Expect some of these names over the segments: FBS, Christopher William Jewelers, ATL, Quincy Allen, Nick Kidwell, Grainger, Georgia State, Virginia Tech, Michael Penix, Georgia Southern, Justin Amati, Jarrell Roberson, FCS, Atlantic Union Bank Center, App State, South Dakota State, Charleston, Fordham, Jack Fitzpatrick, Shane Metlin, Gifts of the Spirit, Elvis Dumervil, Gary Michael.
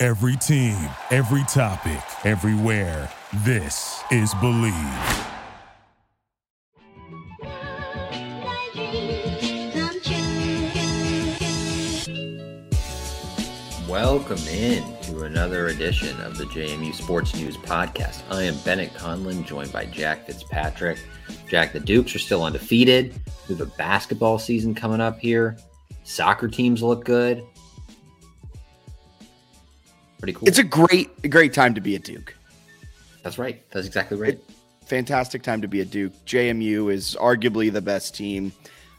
Every team, every topic, everywhere. This is Believe. Welcome in to another edition of the JMU Sports News Podcast. I am Bennett Conlon, joined by Jack Fitzpatrick. Jack, the Dukes are still undefeated. We have a basketball season coming up here. Soccer teams look good. Pretty cool. It's a great time to be a Duke. That's right. That's exactly right. Fantastic time to be a Duke. JMU is arguably the best team,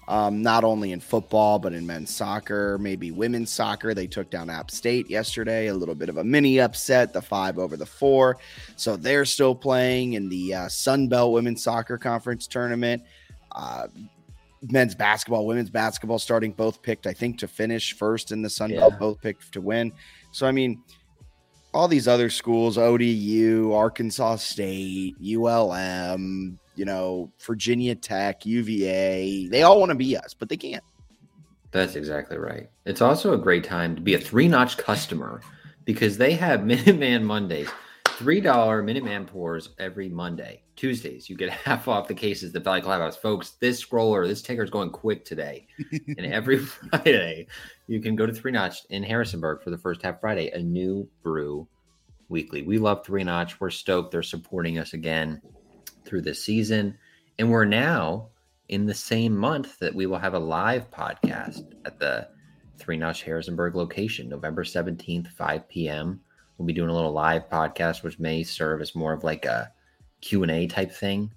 not only in football, but in men's soccer, maybe women's soccer. They took down App State yesterday, a little bit of a mini upset, the 5 over the 4. So they're still playing in the Sunbelt Women's Soccer Conference Tournament. Men's basketball, women's basketball starting, both picked, I think, to finish first in the Sunbelt, both picked to win. So, I mean, all these other schools, ODU, Arkansas State, ULM, Virginia Tech, UVA, they all want to be us, but they can't. That's exactly right. It's also a great time to be a Three Notch customer because they have Minuteman Mondays, $3 Minuteman pours every Monday. Tuesdays, you get half off the cases that Valley Clubhouse. Folks, this ticker is going quick today. And every Friday, you can go to Three Notch in Harrisonburg for the first half Friday, a new brew weekly. We love Three Notch. We're stoked they're supporting us again through this season. And we're now in the same month that we will have a live podcast at the Three Notch Harrisonburg location, November 17th, 5 p.m. We'll be doing a little live podcast, which may serve as more of like a Q&A type thing,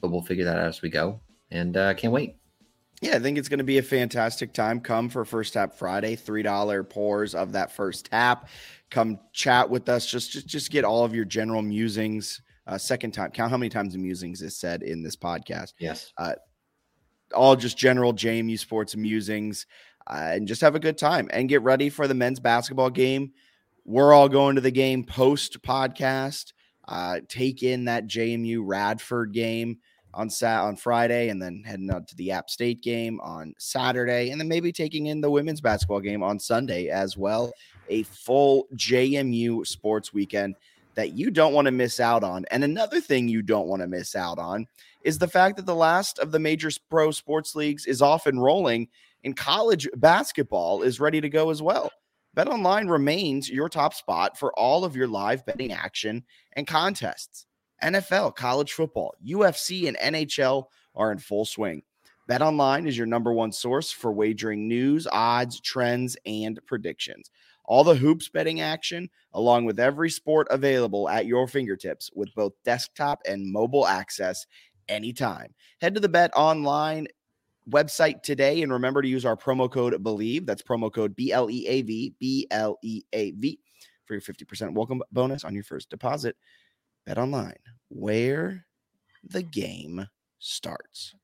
but we'll figure that out as we go, and can't wait. Yeah, I think it's going to be a fantastic time. Come for First Tap Friday, $3 pours of that first tap. Come chat with us. Just get all of your general musings. Second time, count how many times the musings is said in this podcast. Yes. All just general JMU sports musings, and just have a good time and get ready for the men's basketball game. We're all going to the game post podcast. Take in that JMU Radford game on Friday, and then heading out to the App State game on Saturday, and then maybe taking in the women's basketball game on Sunday as well. A full JMU sports weekend that you don't want to miss out on. And another thing you don't want to miss out on is the fact that the last of the major pro sports leagues is off and rolling, and college basketball is ready to go as well. BetOnline remains your top spot for all of your live betting action and contests. NFL, college football, UFC, and NHL are in full swing. BetOnline is your number one source for wagering news, odds, trends, and predictions. All the hoops betting action, along with every sport available at your fingertips with both desktop and mobile access anytime. Head to the BetOnline website today and remember to use our promo code BELIEVE. That's promo code BLEAV for your 50% welcome bonus on your first deposit. BetOnline, where the game starts.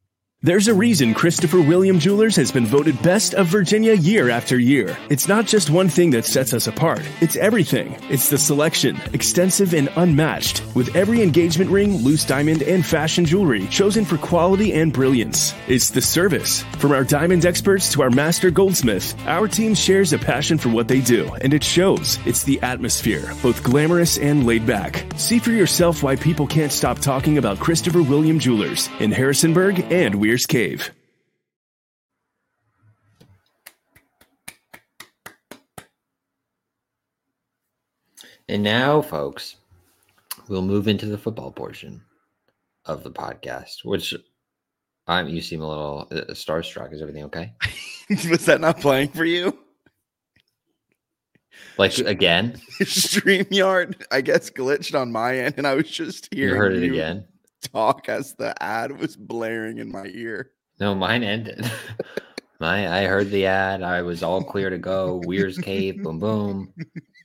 There's a reason Christopher William Jewelers has been voted best of Virginia year after year. It's not just one thing that sets us apart. It's everything. It's the selection, extensive and unmatched, with every engagement ring, loose diamond, and fashion jewelry chosen for quality and brilliance. It's the service. From our diamond experts to our master goldsmith, our team shares a passion for what they do, and it shows. It's the atmosphere, both glamorous and laid back. See for yourself why people can't stop talking about Christopher William Jewelers in Harrisonburg and Weir Cave. And now, folks, we'll move into the football portion of the podcast, which you seem a little starstruck. Is everything okay? Was that not playing for you? Like, again? StreamYard, I guess, glitched on my end, and I was just hearing you. Heard it again? Talk as the ad was blaring in my ear. No, mine ended. I heard the ad. I was all clear to go. Weir's Cave, boom, boom.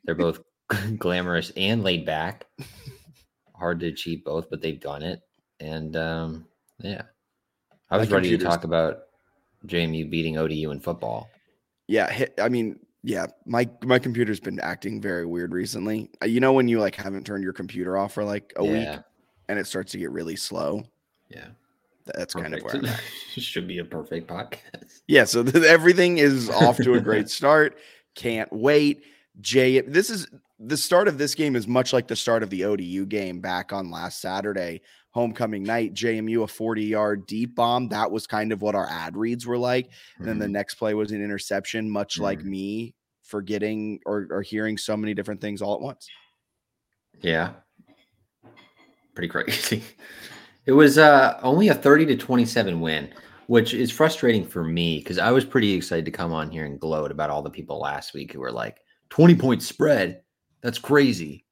They're both glamorous and laid back. Hard to achieve both, but they've done it. And, yeah. I was ready to talk about JMU beating ODU in football. Yeah, I mean, yeah, my computer's been acting very weird recently. You know when you, like, haven't turned your computer off for, like, a week and it starts to get really slow? Yeah. That's perfect. Kind of where I'm at. Should be a perfect podcast. Yeah, so everything is off to a great start. Can't wait. This is the start of this game is much like the start of the ODU game back on last Saturday, homecoming night. JMU, a 40-yard deep bomb. That was kind of what our ad reads were like. Mm-hmm. And then the next play was an interception, much like me forgetting or hearing so many different things all at once. Yeah. Pretty crazy. It was only a 30-27 win, which is frustrating for me because I was pretty excited to come on here and gloat about all the people last week who were like, 20-point spread. That's crazy.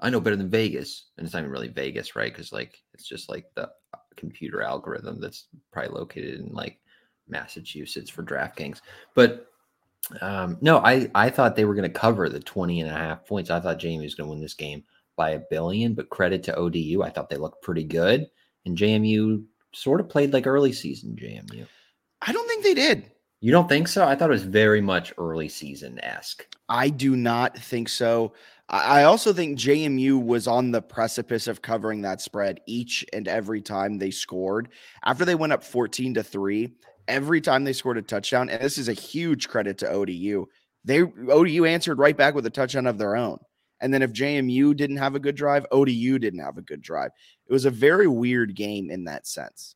I know better than Vegas. And it's not even really Vegas, right? Because like it's just like the computer algorithm that's probably located in like Massachusetts for DraftKings. But no, I thought they were going to cover the 20.5 points. I thought Jamie was going to win this game by a billion, but credit to ODU. I thought they looked pretty good, and JMU sort of played like early season JMU. I don't think they did. You don't think so? I thought it was very much early season-esque. I do not think so. I also think JMU was on the precipice of covering that spread each and every time they scored. After they went up 14-3, every time they scored a touchdown, and this is a huge credit to ODU, ODU answered right back with a touchdown of their own. And then if JMU didn't have a good drive, ODU didn't have a good drive. It was a very weird game in that sense.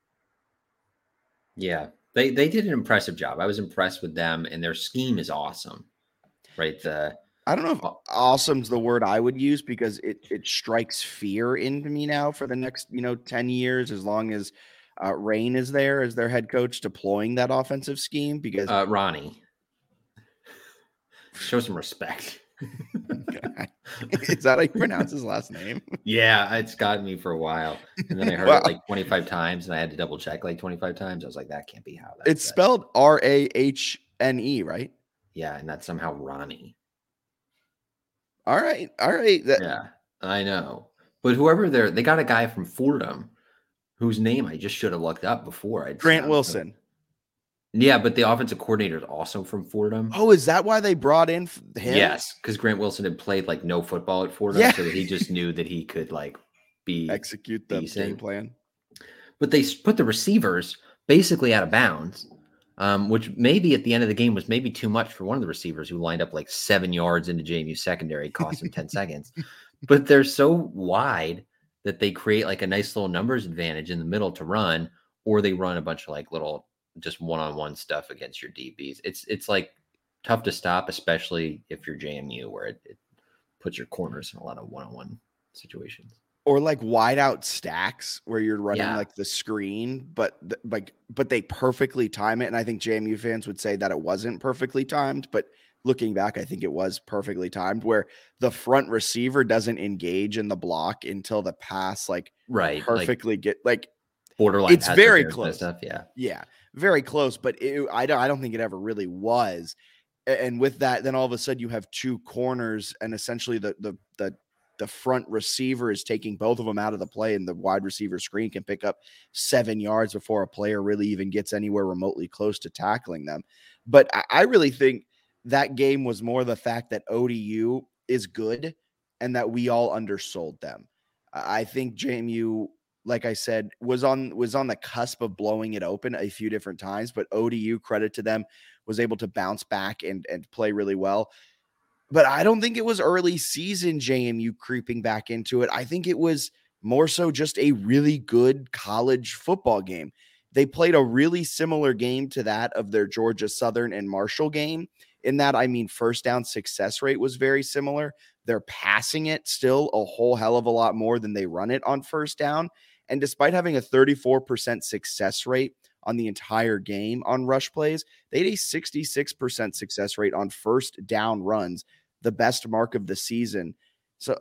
Yeah, they did an impressive job. I was impressed with them, and their scheme is awesome. Right? I don't know if awesome's the word I would use because it strikes fear into me now for the next 10 years, as long as Rain is there as their head coach deploying that offensive scheme. Because Ronnie, show some respect. Is that how you pronounce his last name? Yeah, it's gotten me for a while. And then I heard it like 25 times, and I had to double check like 25 times. I was like, that can't be how that it's spelled Rahne, right? Yeah, and that's somehow Ronnie. All right. Yeah, I know. But whoever they got a guy from Fordham whose name I just should have looked up before. Grant Wilson. Yeah, but the offensive coordinator is also from Fordham. Oh, is that why they brought in him? Yes, because Grant Wilson had played like no football at Fordham, so that he just knew that he could like execute the game plan. But they put the receivers basically out of bounds, which maybe at the end of the game was maybe too much for one of the receivers who lined up like 7 yards into JMU secondary, cost him 10 seconds. But they're so wide that they create like a nice little numbers advantage in the middle to run, or they run a bunch of like little just one-on-one stuff against your DBs. It's like tough to stop, especially if you're JMU, where it puts your corners in a lot of one-on-one situations. Or like wide-out stacks where you're running like the screen, but they perfectly time it. And I think JMU fans would say that it wasn't perfectly timed, but looking back, I think it was perfectly timed where the front receiver doesn't engage in the block until the pass, like perfectly like, borderline. It's very close. Stuff, yeah. Very close, but I don't think it ever really was. And with that, then all of a sudden you have two corners, and essentially the front receiver is taking both of them out of the play, and the wide receiver screen can pick up 7 yards before a player really even gets anywhere remotely close to tackling them. But I really think that game was more the fact that ODU is good and that we all undersold them. I think JMU, like I said, was on the cusp of blowing it open a few different times, but ODU, credit to them, was able to bounce back and play really well. But I don't think it was early season JMU creeping back into it. I think it was more so just a really good college football game. They played a really similar game to that of their Georgia Southern and Marshall game. In that, I mean, first down success rate was very similar. They're passing it still a whole hell of a lot more than they run it on first down. And despite having a 34% success rate on the entire game on rush plays, they had a 66% success rate on first down runs, the best mark of the season. So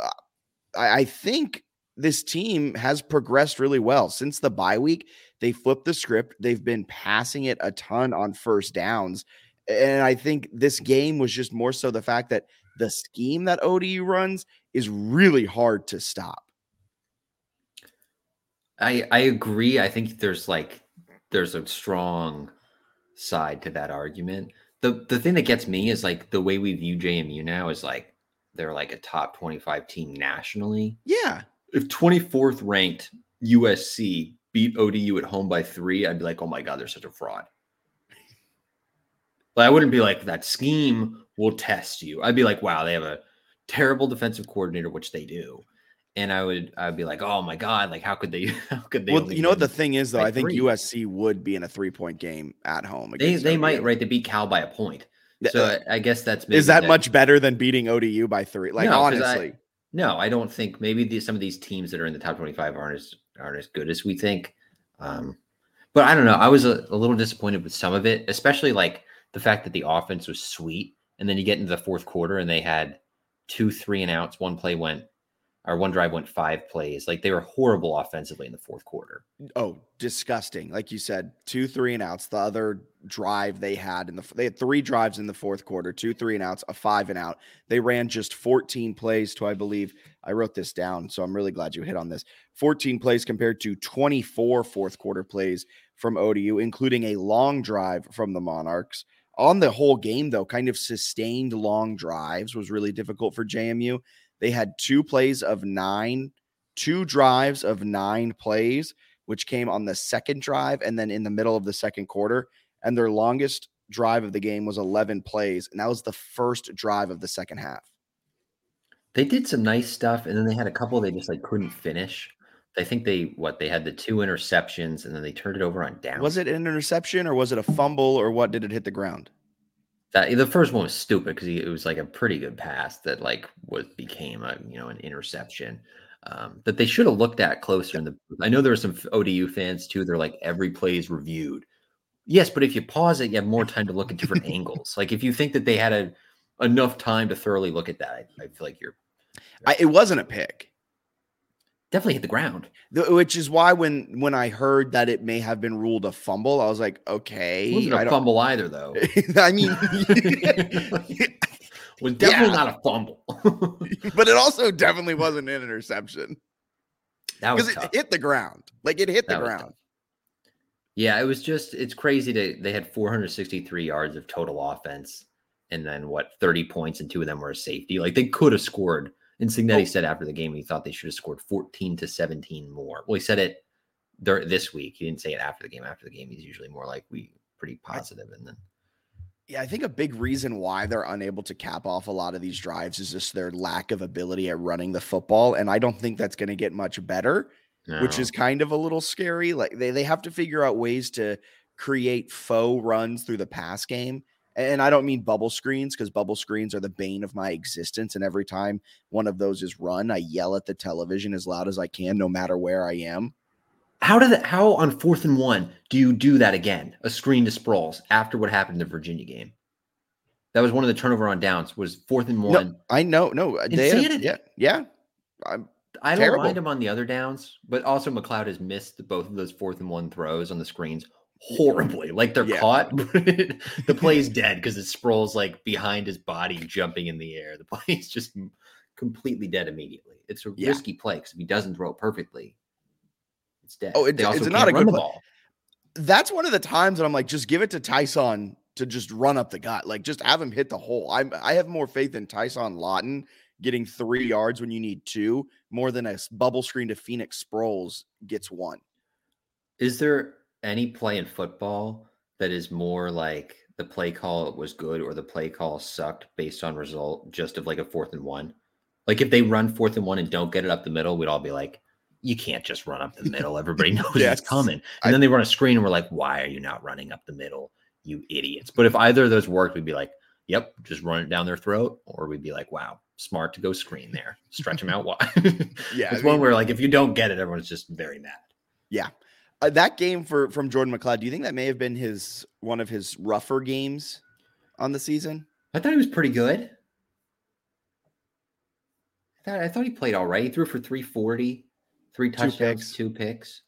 I think this team has progressed really well. Since the bye week, they flipped the script. They've been passing it a ton on first downs. And I think this game was just more so the fact that the scheme that ODU runs is really hard to stop. I agree. I think there's a strong side to that argument. The thing that gets me is like the way we view JMU now is like they're like a top 25 team nationally. Yeah. If 24th ranked USC beat ODU at home by 3, I'd be like, oh my God, they're such a fraud. But I wouldn't be like, that scheme will test you. I'd be like, wow, they have a terrible defensive coordinator, which they do. And I'd be like, oh my God, like how could they? Well, you know what the thing is though, I think USC would be in a 3-point game at home. They might, right? They beat Cal by a point. So I guess that's maybe much better than beating ODU by 3. Like no, honestly, I don't think maybe some of these teams that are in the top 25 aren't as good as we think. But I don't know. I was a little disappointed with some of it, especially like the fact that the offense was sweet. And then you get into the fourth quarter and they had 2 3-and-outs. One drive went 5 plays. Like they were horrible offensively in the fourth quarter. Oh, disgusting. Like you said, 2 3-and-outs. The other drive they had 3 drives in the fourth quarter, 2 3-and-outs, a 5-and-out. They ran just 14 plays to, I believe, I wrote this down, so I'm really glad you hit on this. 14 plays compared to 24 fourth quarter plays from ODU, including a long drive from the Monarchs. On the whole game, though, kind of sustained long drives was really difficult for JMU. They had 2 drives of 9 plays, which came on the second drive and then in the middle of the second quarter. And their longest drive of the game was 11 plays, and that was the first drive of the second half. They did some nice stuff, and then they had a couple they just like couldn't finish. I think they had the 2 interceptions, and then they turned it over on downs. Was it an interception, or was it a fumble, or what? Did it hit the ground? The first one was stupid because it was like a pretty good pass that like became an interception that they should have looked at closer. I know there were some ODU fans too. They're like, every play is reviewed. Yes, but if you pause it, you have more time to look at different angles. Like if you think that they had enough time to thoroughly look at that, I feel like it wasn't a pick. Definitely hit the ground, which is why when I heard that it may have been ruled a fumble, I was like, okay. It wasn't a fumble either, though. I mean, it was definitely not a fumble. But it also definitely wasn't an interception. That was because it hit the ground. Like, it hit the ground. Yeah, it was just – it's crazy. They had 463 yards of total offense and then, 30 points, and 2 of them were a safety. Like, they could have scored – and Cignetti said after the game he thought they should have scored 14 to 17 more. Well, he said it this week. He didn't say it after the game. After the game, he's usually more like pretty positive. And then, yeah, I think a big reason why they're unable to cap off a lot of these drives is just their lack of ability at running the football. And I don't think that's going to get much better, which is kind of a little scary. Like they have to figure out ways to create faux runs through the pass game. And I don't mean bubble screens, because bubble screens are the bane of my existence. And every time one of those is run, I yell at the television as loud as I can, no matter where I am. How on 4th and 1 do you do that again? A screen to Sproles after what happened in the Virginia game. That was one of the turnover on downs was 4th and 1. No, I know. No, insanity. Yeah. I don't mind him on the other downs, but also McLeod has missed both of those 4th and 1 throws on the screens. Horribly, like they're caught. The play's dead because it Sproles like behind his body, jumping in the air. The play's just completely dead immediately. It's a risky play because if he doesn't throw it perfectly, it's dead. Oh, it's not a good ball. That's one of the times that I'm like, just give it to Tyson to just run up the gut, like just have him hit the hole. I have more faith in Tyson Lawton getting 3 yards when you need 2 more than a bubble screen to Phoenix Sproles gets 1. Is there any play in football that is more like the play call was good or the play call sucked based on result just of like a 4th and 1? Like if they run 4th and 1 and don't get it up the middle, we'd all be like, you can't just run up the middle. Everybody knows it's coming. And then they run a screen and we're like, why are you not running up the middle? You idiots. But if either of those worked, we'd be like, yep, just run it down their throat. Or we'd be like, wow, smart to go screen there. Stretch them out wide. One where like, if you don't get it, everyone's just very mad. Yeah. That game from Jordan McLeod, do you think that may have been one of his rougher games on the season? I thought he was pretty good. I thought he played all right. He threw for 340. Three touchdowns, two picks.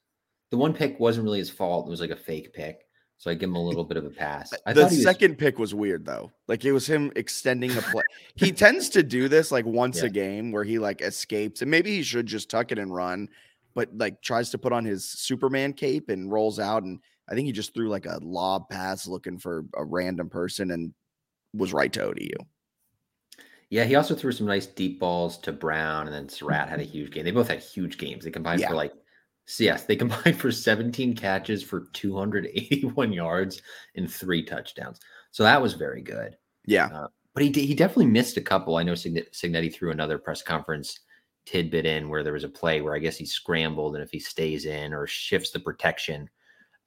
The one pick wasn't really his fault. It was like a fake pick. So I give him a little bit of a pass. The second pick was weird, though. Like, it was him extending a play. He tends to do this, like, once a game where he, like, escapes. And maybe he should just tuck it and run, but, like, tries to put on his Superman cape and rolls out. And I think he just threw, like, a lob pass looking for a random person and was right to ODU. Yeah, he also threw some nice deep balls to Brown, and then Surratt had a huge game. They both had huge games. They combined for, like, they combined for 17 catches for 281 yards and 3 touchdowns. So that was very good. Yeah. But he definitely missed a couple. I know Cignetti threw another press conference tidbit in where there was a play where I guess he scrambled, and if he stays in or shifts the protection,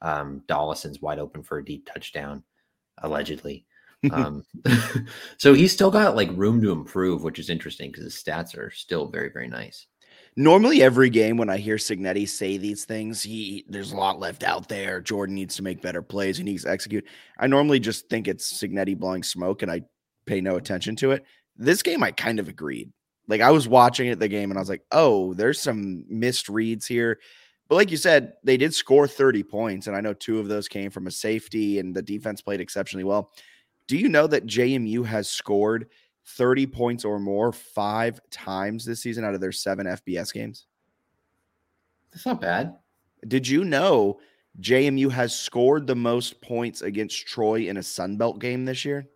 Dollison's wide open for a deep touchdown, allegedly. So he's still got like room to improve, which is interesting because his stats are still very, very nice. Normally every game when I hear Cignetti say these things, there's a lot left out there. Jordan needs to make better plays. He needs to execute. I normally just think it's Cignetti blowing smoke and I pay no attention to it. This game, I kind of agreed. Like, I was watching the game and I was like, oh, there's some missed reads here. But like you said, they did score 30 points. And I know 2 of those came from a safety and the defense played exceptionally well. Do you know that JMU has scored 30 points or more 5 times this season out of their 7 FBS games? That's not bad. Did you know JMU has scored the most points against Troy in a Sunbelt game this year?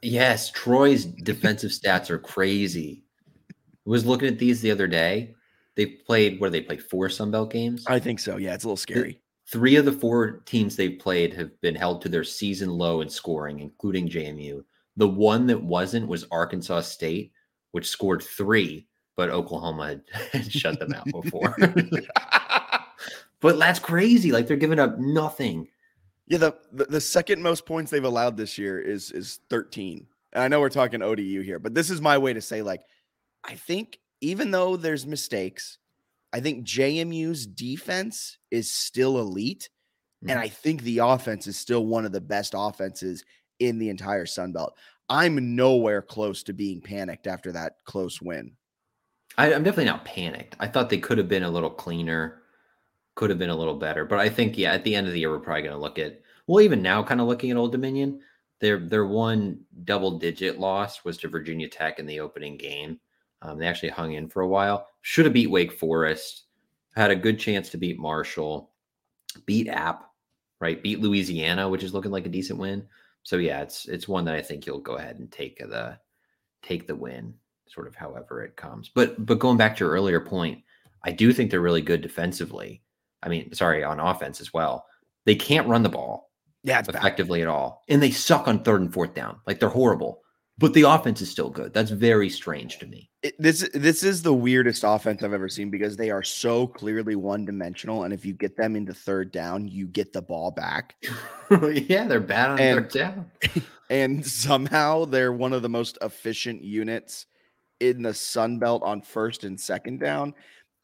Yes, Troy's defensive stats are crazy. I was looking at these the other day. They played 4 Sunbelt games? I think so. Yeah, it's a little scary. 3 of the 4 teams they've played have been held to their season low in scoring, including JMU. The one that wasn't was Arkansas State, which scored 3, but Oklahoma had shut them out before. But that's crazy. Like, they're giving up nothing. Yeah, the second most points they've allowed this year is 13. And I know we're talking ODU here, but this is my way to say, like, I think even though there's mistakes, I think JMU's defense is still elite, and I think the offense is still one of the best offenses in the entire Sunbelt. I'm nowhere close to being panicked after that close win. I'm definitely not panicked. I thought they could have been a little cleaner, could have been a little better. But I think, yeah, at the end of the year, we're probably going to look at, well, even now kind of looking at Old Dominion, their one double-digit loss was to Virginia Tech in the opening game. They actually hung in for a while. Should have beat Wake Forest. Had a good chance to beat Marshall. Beat App, right? Beat Louisiana, which is looking like a decent win. So yeah, it's one that I think you'll go ahead and take the win, sort of however it comes. But going back to your earlier point, I do think they're really good defensively. I mean, sorry, on offense as well. They can't run the ball effectively at all, and they suck on 3rd and 4th down. Like, they're horrible. But the offense is still good. That's very strange to me. This is the weirdest offense I've ever seen because they are so clearly one-dimensional, and if you get them into 3rd down, you get the ball back. Yeah, they're bad on 3rd down. And somehow they're one of the most efficient units in the Sunbelt on 1st and 2nd down.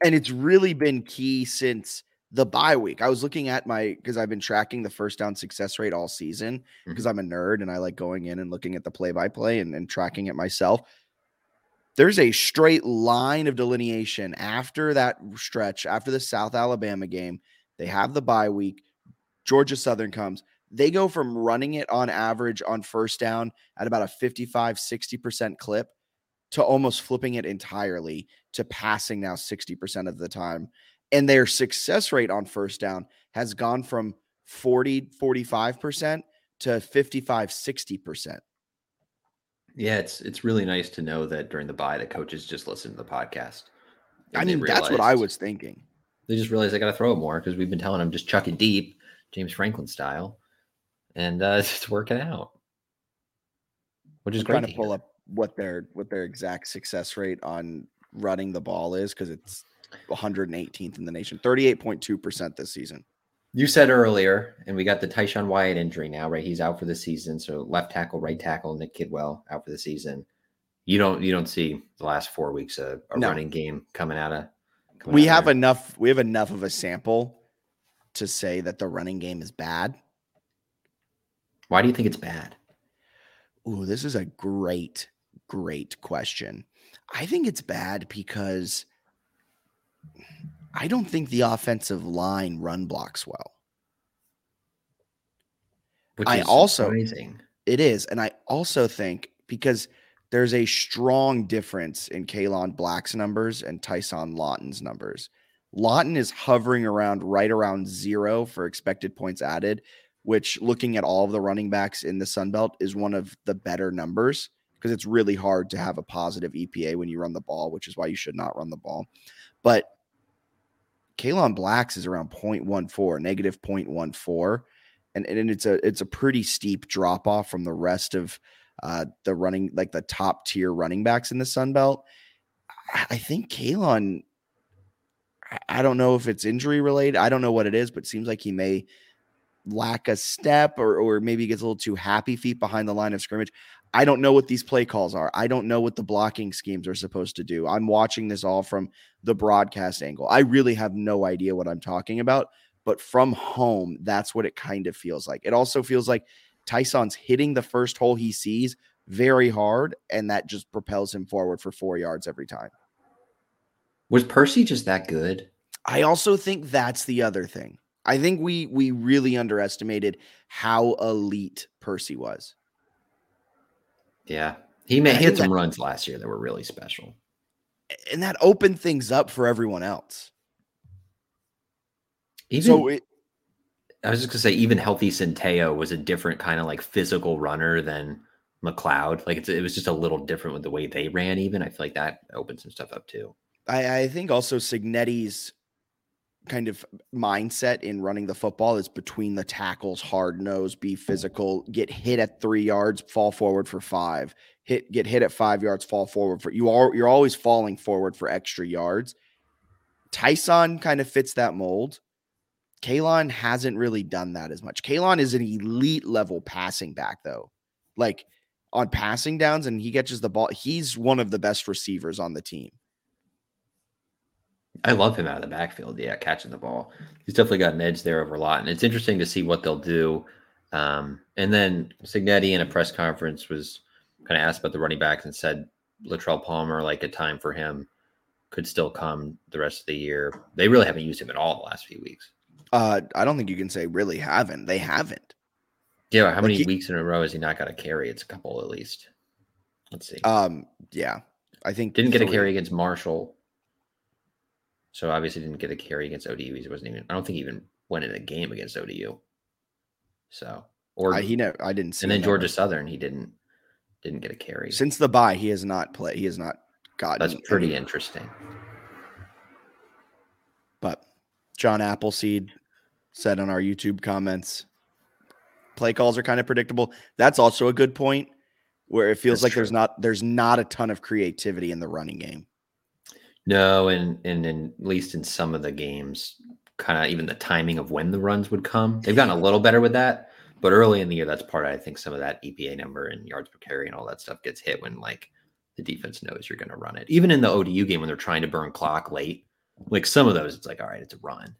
And it's really been key since the bye week. I was looking at because I've been tracking the 1st down success rate all season because I'm a nerd and I like going in and looking at the play-by-play and tracking it myself. There's a straight line of delineation after that stretch, after the South Alabama game. They have the bye week. Georgia Southern comes. They go from running it on average on 1st down at about a 55, 60% clip to almost flipping it entirely to passing now 60% of the time. And their success rate on 1st down has gone from 40, 45% to 55, 60%. Yeah, it's really nice to know that during the bye, the coaches just listen to the podcast. I mean, that's what I was thinking. They just realized they got to throw it more because we've been telling them just chuck it deep, James Franklin style, and it's working out, which is great. I'm trying to pull up what their exact success rate on running the ball is because it's 118th in the nation, 38.2% this season. You said earlier, and we got the Tyshawn Wyatt injury now, right? He's out for the season. So left tackle, right tackle, Nick Kidwell out for the season. You don't see the last 4 weeks a running game coming out of. We have enough of a sample to say that the running game is bad. Why do you think it's bad? Ooh, this is a great, great question. I think it's bad because I don't think the offensive line run blocks well. Which is surprising. It is. And I also think because there's a strong difference in Kalon Black's numbers and Tyson Lawton's numbers. Lawton is hovering around right around zero for expected points added, which looking at all of the running backs in the Sunbelt is one of the better numbers because it's really hard to have a positive EPA when you run the ball, which is why you should not run the ball. But Kalon Black's is around -0.14. And it's a pretty steep drop off from the rest of the running, like the top tier running backs in the Sunbelt. I think Kalon, I don't know if it's injury related. I don't know what it is, but it seems like he may lack a step or maybe gets a little too happy feet behind the line of scrimmage. I don't know what these play calls are. I don't know what the blocking schemes are supposed to do. I'm watching this all from the broadcast angle. I really have no idea what I'm talking about. But from home, that's what it kind of feels like. It also feels like Tyson's hitting the first hole he sees very hard, and that just propels him forward for 4 yards every time. Was Percy just that good? I also think that's the other thing. I think we really underestimated how elite Percy was. Yeah. He had some runs last year that were really special. And that opened things up for everyone else. I was just gonna say, even healthy Centeio was a different kind of like physical runner than McLeod. Like it was just a little different with the way they ran. Even I feel like that opened some stuff up too. I think also Signetti's kind of mindset in running the football is between the tackles, hard nose, be physical, get hit at 3 yards, fall forward for five, get hit at 5 yards, fall forward for you're always falling forward for extra yards. Tyson kind of fits that mold. Kalon hasn't really done that as much. Kalon is an elite level passing back, though. Like on passing downs, and he catches the ball. He's one of the best receivers on the team. I love him out of the backfield. Yeah, catching the ball. He's definitely got an edge there over Lawton. It's interesting to see what they'll do. And then Cignetti in a press conference was kind of asked about the running backs and said Latrell Palmer, like a time for him, could still come the rest of the year. They really haven't used him at all the last few weeks. I don't think you can say really haven't. They haven't. Yeah, how many weeks in a row has he not got a carry? It's a couple at least. Let's see. Yeah, I think didn't get a carry against Marshall. So obviously didn't get a carry against ODU. He wasn't even. I don't think he even went in a game against ODU. So or he never. I didn't see. And then Georgia Southern, he didn't get a carry since the bye. He has not played. He has not gotten. That's pretty interesting. But John Appleseed said on our YouTube comments, play calls are kind of predictable. That's also a good point where it feels like there's not a ton of creativity in the running game. No, and at least in some of the games, kind of even the timing of when the runs would come. They've gotten a little better with that, but early in the year, that's part of, I think, some of that EPA number and yards per carry and all that stuff gets hit when like the defense knows you're going to run it. Even in the ODU game when they're trying to burn clock late, like some of those, it's like, all right, it's a run.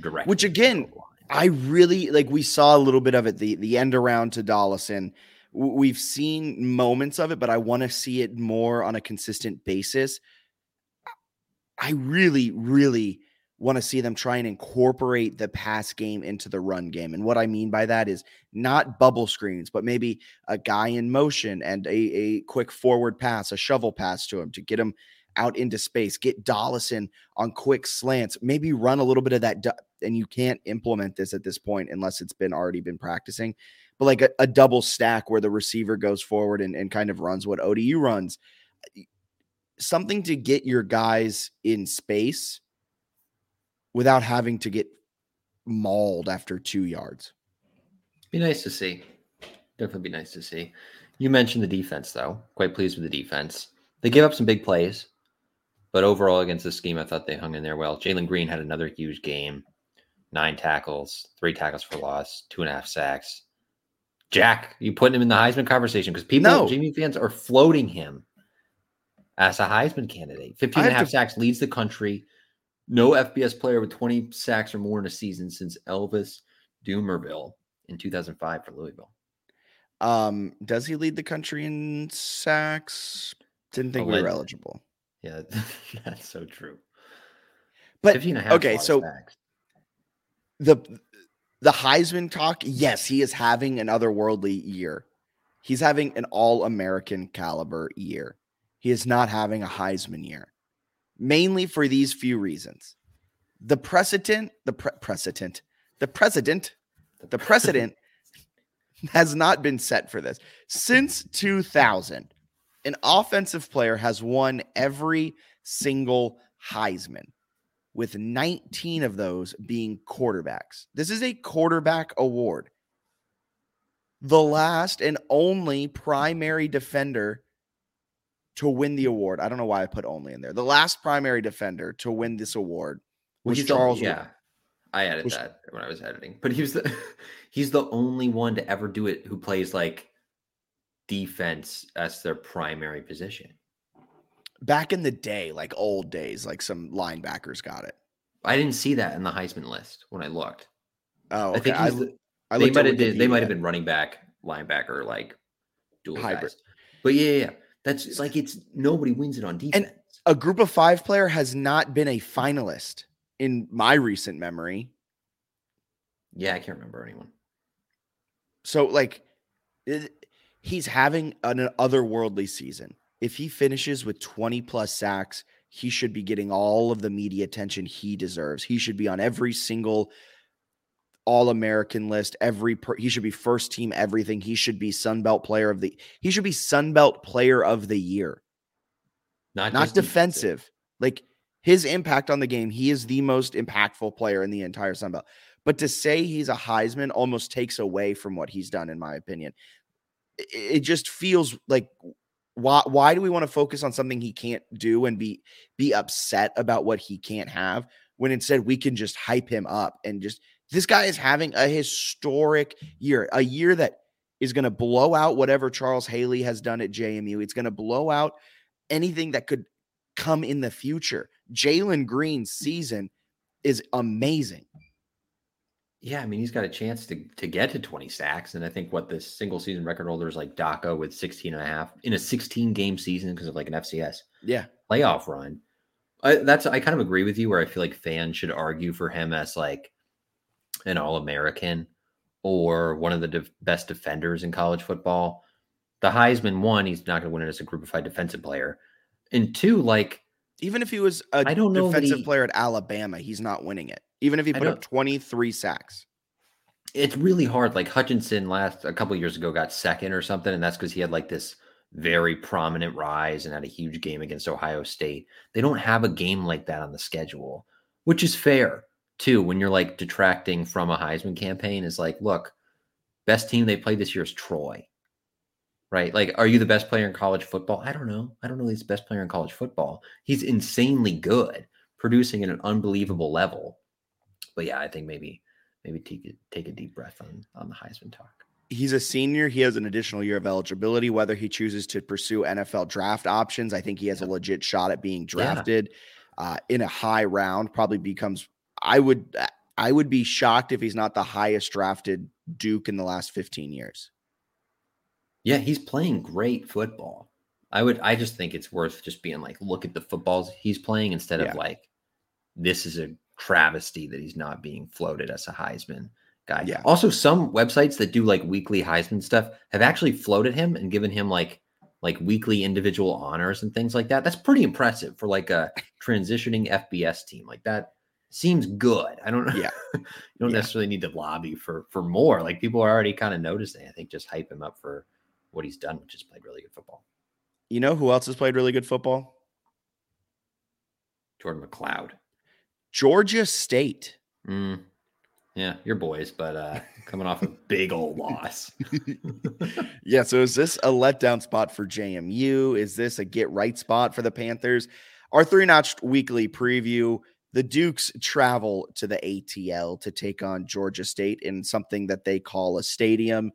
Direct. Which again, I really like, we saw a little bit of it, the end around to Dollison. We've seen moments of it, but I want to see it more on a consistent basis. I really, really want to see them try and incorporate the pass game into the run game. And what I mean by that is not bubble screens, but maybe a guy in motion and a quick forward pass, a shovel pass to him to get him out into space, get Dollison on quick slants, maybe run a little bit of that. And you can't implement this at this point unless it's been already been practicing, but like a double stack where the receiver goes forward and kind of runs what ODU runs, something to get your guys in space without having to get mauled after 2 yards. Be nice to see. Definitely be nice to see. You mentioned the defense though. Quite pleased with the defense. They gave up some big plays. But overall, against this scheme, I thought they hung in there well. Jalen Green had another huge game. 9 tackles, 3 tackles for loss, 2.5 sacks. Jack, you putting him in the Heisman conversation? Because people, JMU fans, are floating him as a Heisman candidate. 15.5 sacks, leads the country. No FBS player with 20 sacks or more in a season since Elvis Dumervil in 2005 for Louisville. Does he lead the country in sacks? Didn't think we were eligible. Yeah, that's so true. But okay, so the Heisman talk, yes, he is having an otherworldly year. He's having an all-American caliber year. He is not having a Heisman year, mainly for these few reasons. The precedent has not been set for this. Since 2000, an offensive player has won every single Heisman, with 19 of those being quarterbacks. This is a quarterback award. The last and only primary defender to win the award. I don't know why I put only in there. The last primary defender to win this award was Charles. Yeah, I added that when I was editing. But he's the only one to ever do it who plays like defense as their primary position. Back in the day, like old days, like some linebackers got it. I didn't see that in the Heisman list when I looked. Oh, okay. I think they might have been running back, linebacker, like dual hybrid guys. But yeah. That's like nobody wins it on defense. And a group of five player has not been a finalist in my recent memory. Yeah, I can't remember anyone. So like he's having an otherworldly season. If he finishes with 20 plus sacks, he should be getting all of the media attention he deserves. He should be on every single All-American list. He should be first team everything. He should be Sunbelt player of the year. Not defensive. Like his impact on the game, he is the most impactful player in the entire Sunbelt. But to say he's a Heisman almost takes away from what he's done, in my opinion. It just feels like why do we want to focus on something he can't do and be upset about what he can't have when instead we can just hype him up and just this guy is having a historic year, a year that is going to blow out whatever Charles Haley has done at JMU. It's going to blow out anything that could come in the future. Jalen Green's season is amazing. Yeah, I mean, he's got a chance to get to 20 sacks. And I think what the single season record holder is like DACA with 16 and a half in a 16-game season because of like an FCS playoff run. I kind of agree with you where I feel like fans should argue for him as like an All-American or one of the best defenders in college football. The Heisman, one, he's not going to win it as a group of five defensive player. And two, like, even if he was a defensive player at Alabama, he's not winning it. Even if he put up 23 sacks. It's really hard. Like Hutchinson a couple of years ago got second or something. And that's because he had like this very prominent rise and had a huge game against Ohio State. They don't have a game like that on the schedule, which is fair. Two, when you're like detracting from a Heisman campaign is like, look, best team they played this year is Troy, right? Like, are you the best player in college football? I don't know. I don't know if he's the best player in college football. He's insanely good, producing at an unbelievable level. But yeah, I think maybe take a deep breath on the Heisman talk. He's a senior. He has an additional year of eligibility. Whether he chooses to pursue NFL draft options, I think he has a legit shot at being drafted in a high round, probably becomes... I would be shocked if he's not the highest drafted Duke in the last 15 years. Yeah, he's playing great football. I just think it's worth just being like, look at the footballs he's playing instead of like, this is a travesty that he's not being floated as a Heisman guy. Yeah. Also, some websites that do like weekly Heisman stuff have actually floated him and given him like weekly individual honors and things like that. That's pretty impressive for like a transitioning FBS team like that. Seems good. I don't know. Yeah. You don't necessarily need to lobby for more. Like people are already kind of noticing. I think just hype him up for what he's done, which is played really good football. You know who else has played really good football? Jordan McLeod. Georgia State. Yeah, your boys, but coming off a big old loss. Yeah, so is this a letdown spot for JMU? Is this a get right spot for the Panthers? Our Three Notch weekly preview. The Dukes travel to the ATL to take on Georgia State in something that they call a stadium.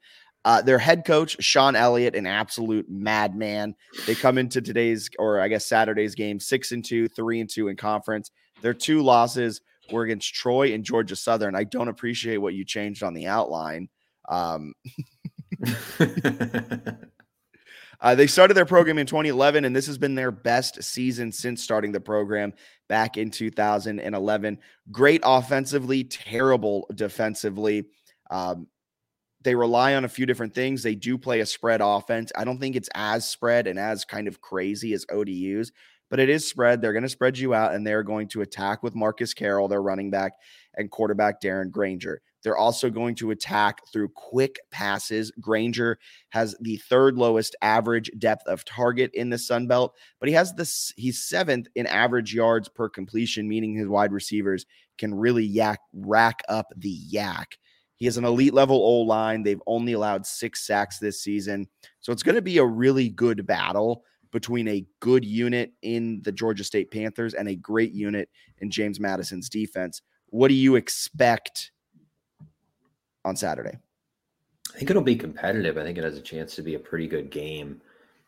Their head coach, Sean Elliott, an absolute madman. They come into Saturday's game, 6-2, 3-2 in conference. Their two losses were against Troy and Georgia Southern. I don't appreciate what you changed on the outline. They started their program in 2011, and this has been their best season since starting the program back in 2011. Great offensively, terrible defensively. They rely on a few different things. They do play a spread offense. I don't think it's as spread and as kind of crazy as ODU's, but it is spread. They're going to spread you out, and they're going to attack with Marcus Carroll, their running back, and quarterback Darren Grainger. They're also going to attack through quick passes. Grainger has the third lowest average depth of target in the Sunbelt, but he's seventh in average yards per completion, meaning his wide receivers can really rack up the yak. He has an elite level O-line. They've only allowed 6 sacks this season. So it's going to be a really good battle between a good unit in the Georgia State Panthers and a great unit in James Madison's defense. What do you expect on Saturday? I think it'll be competitive. I think it has a chance to be a pretty good game.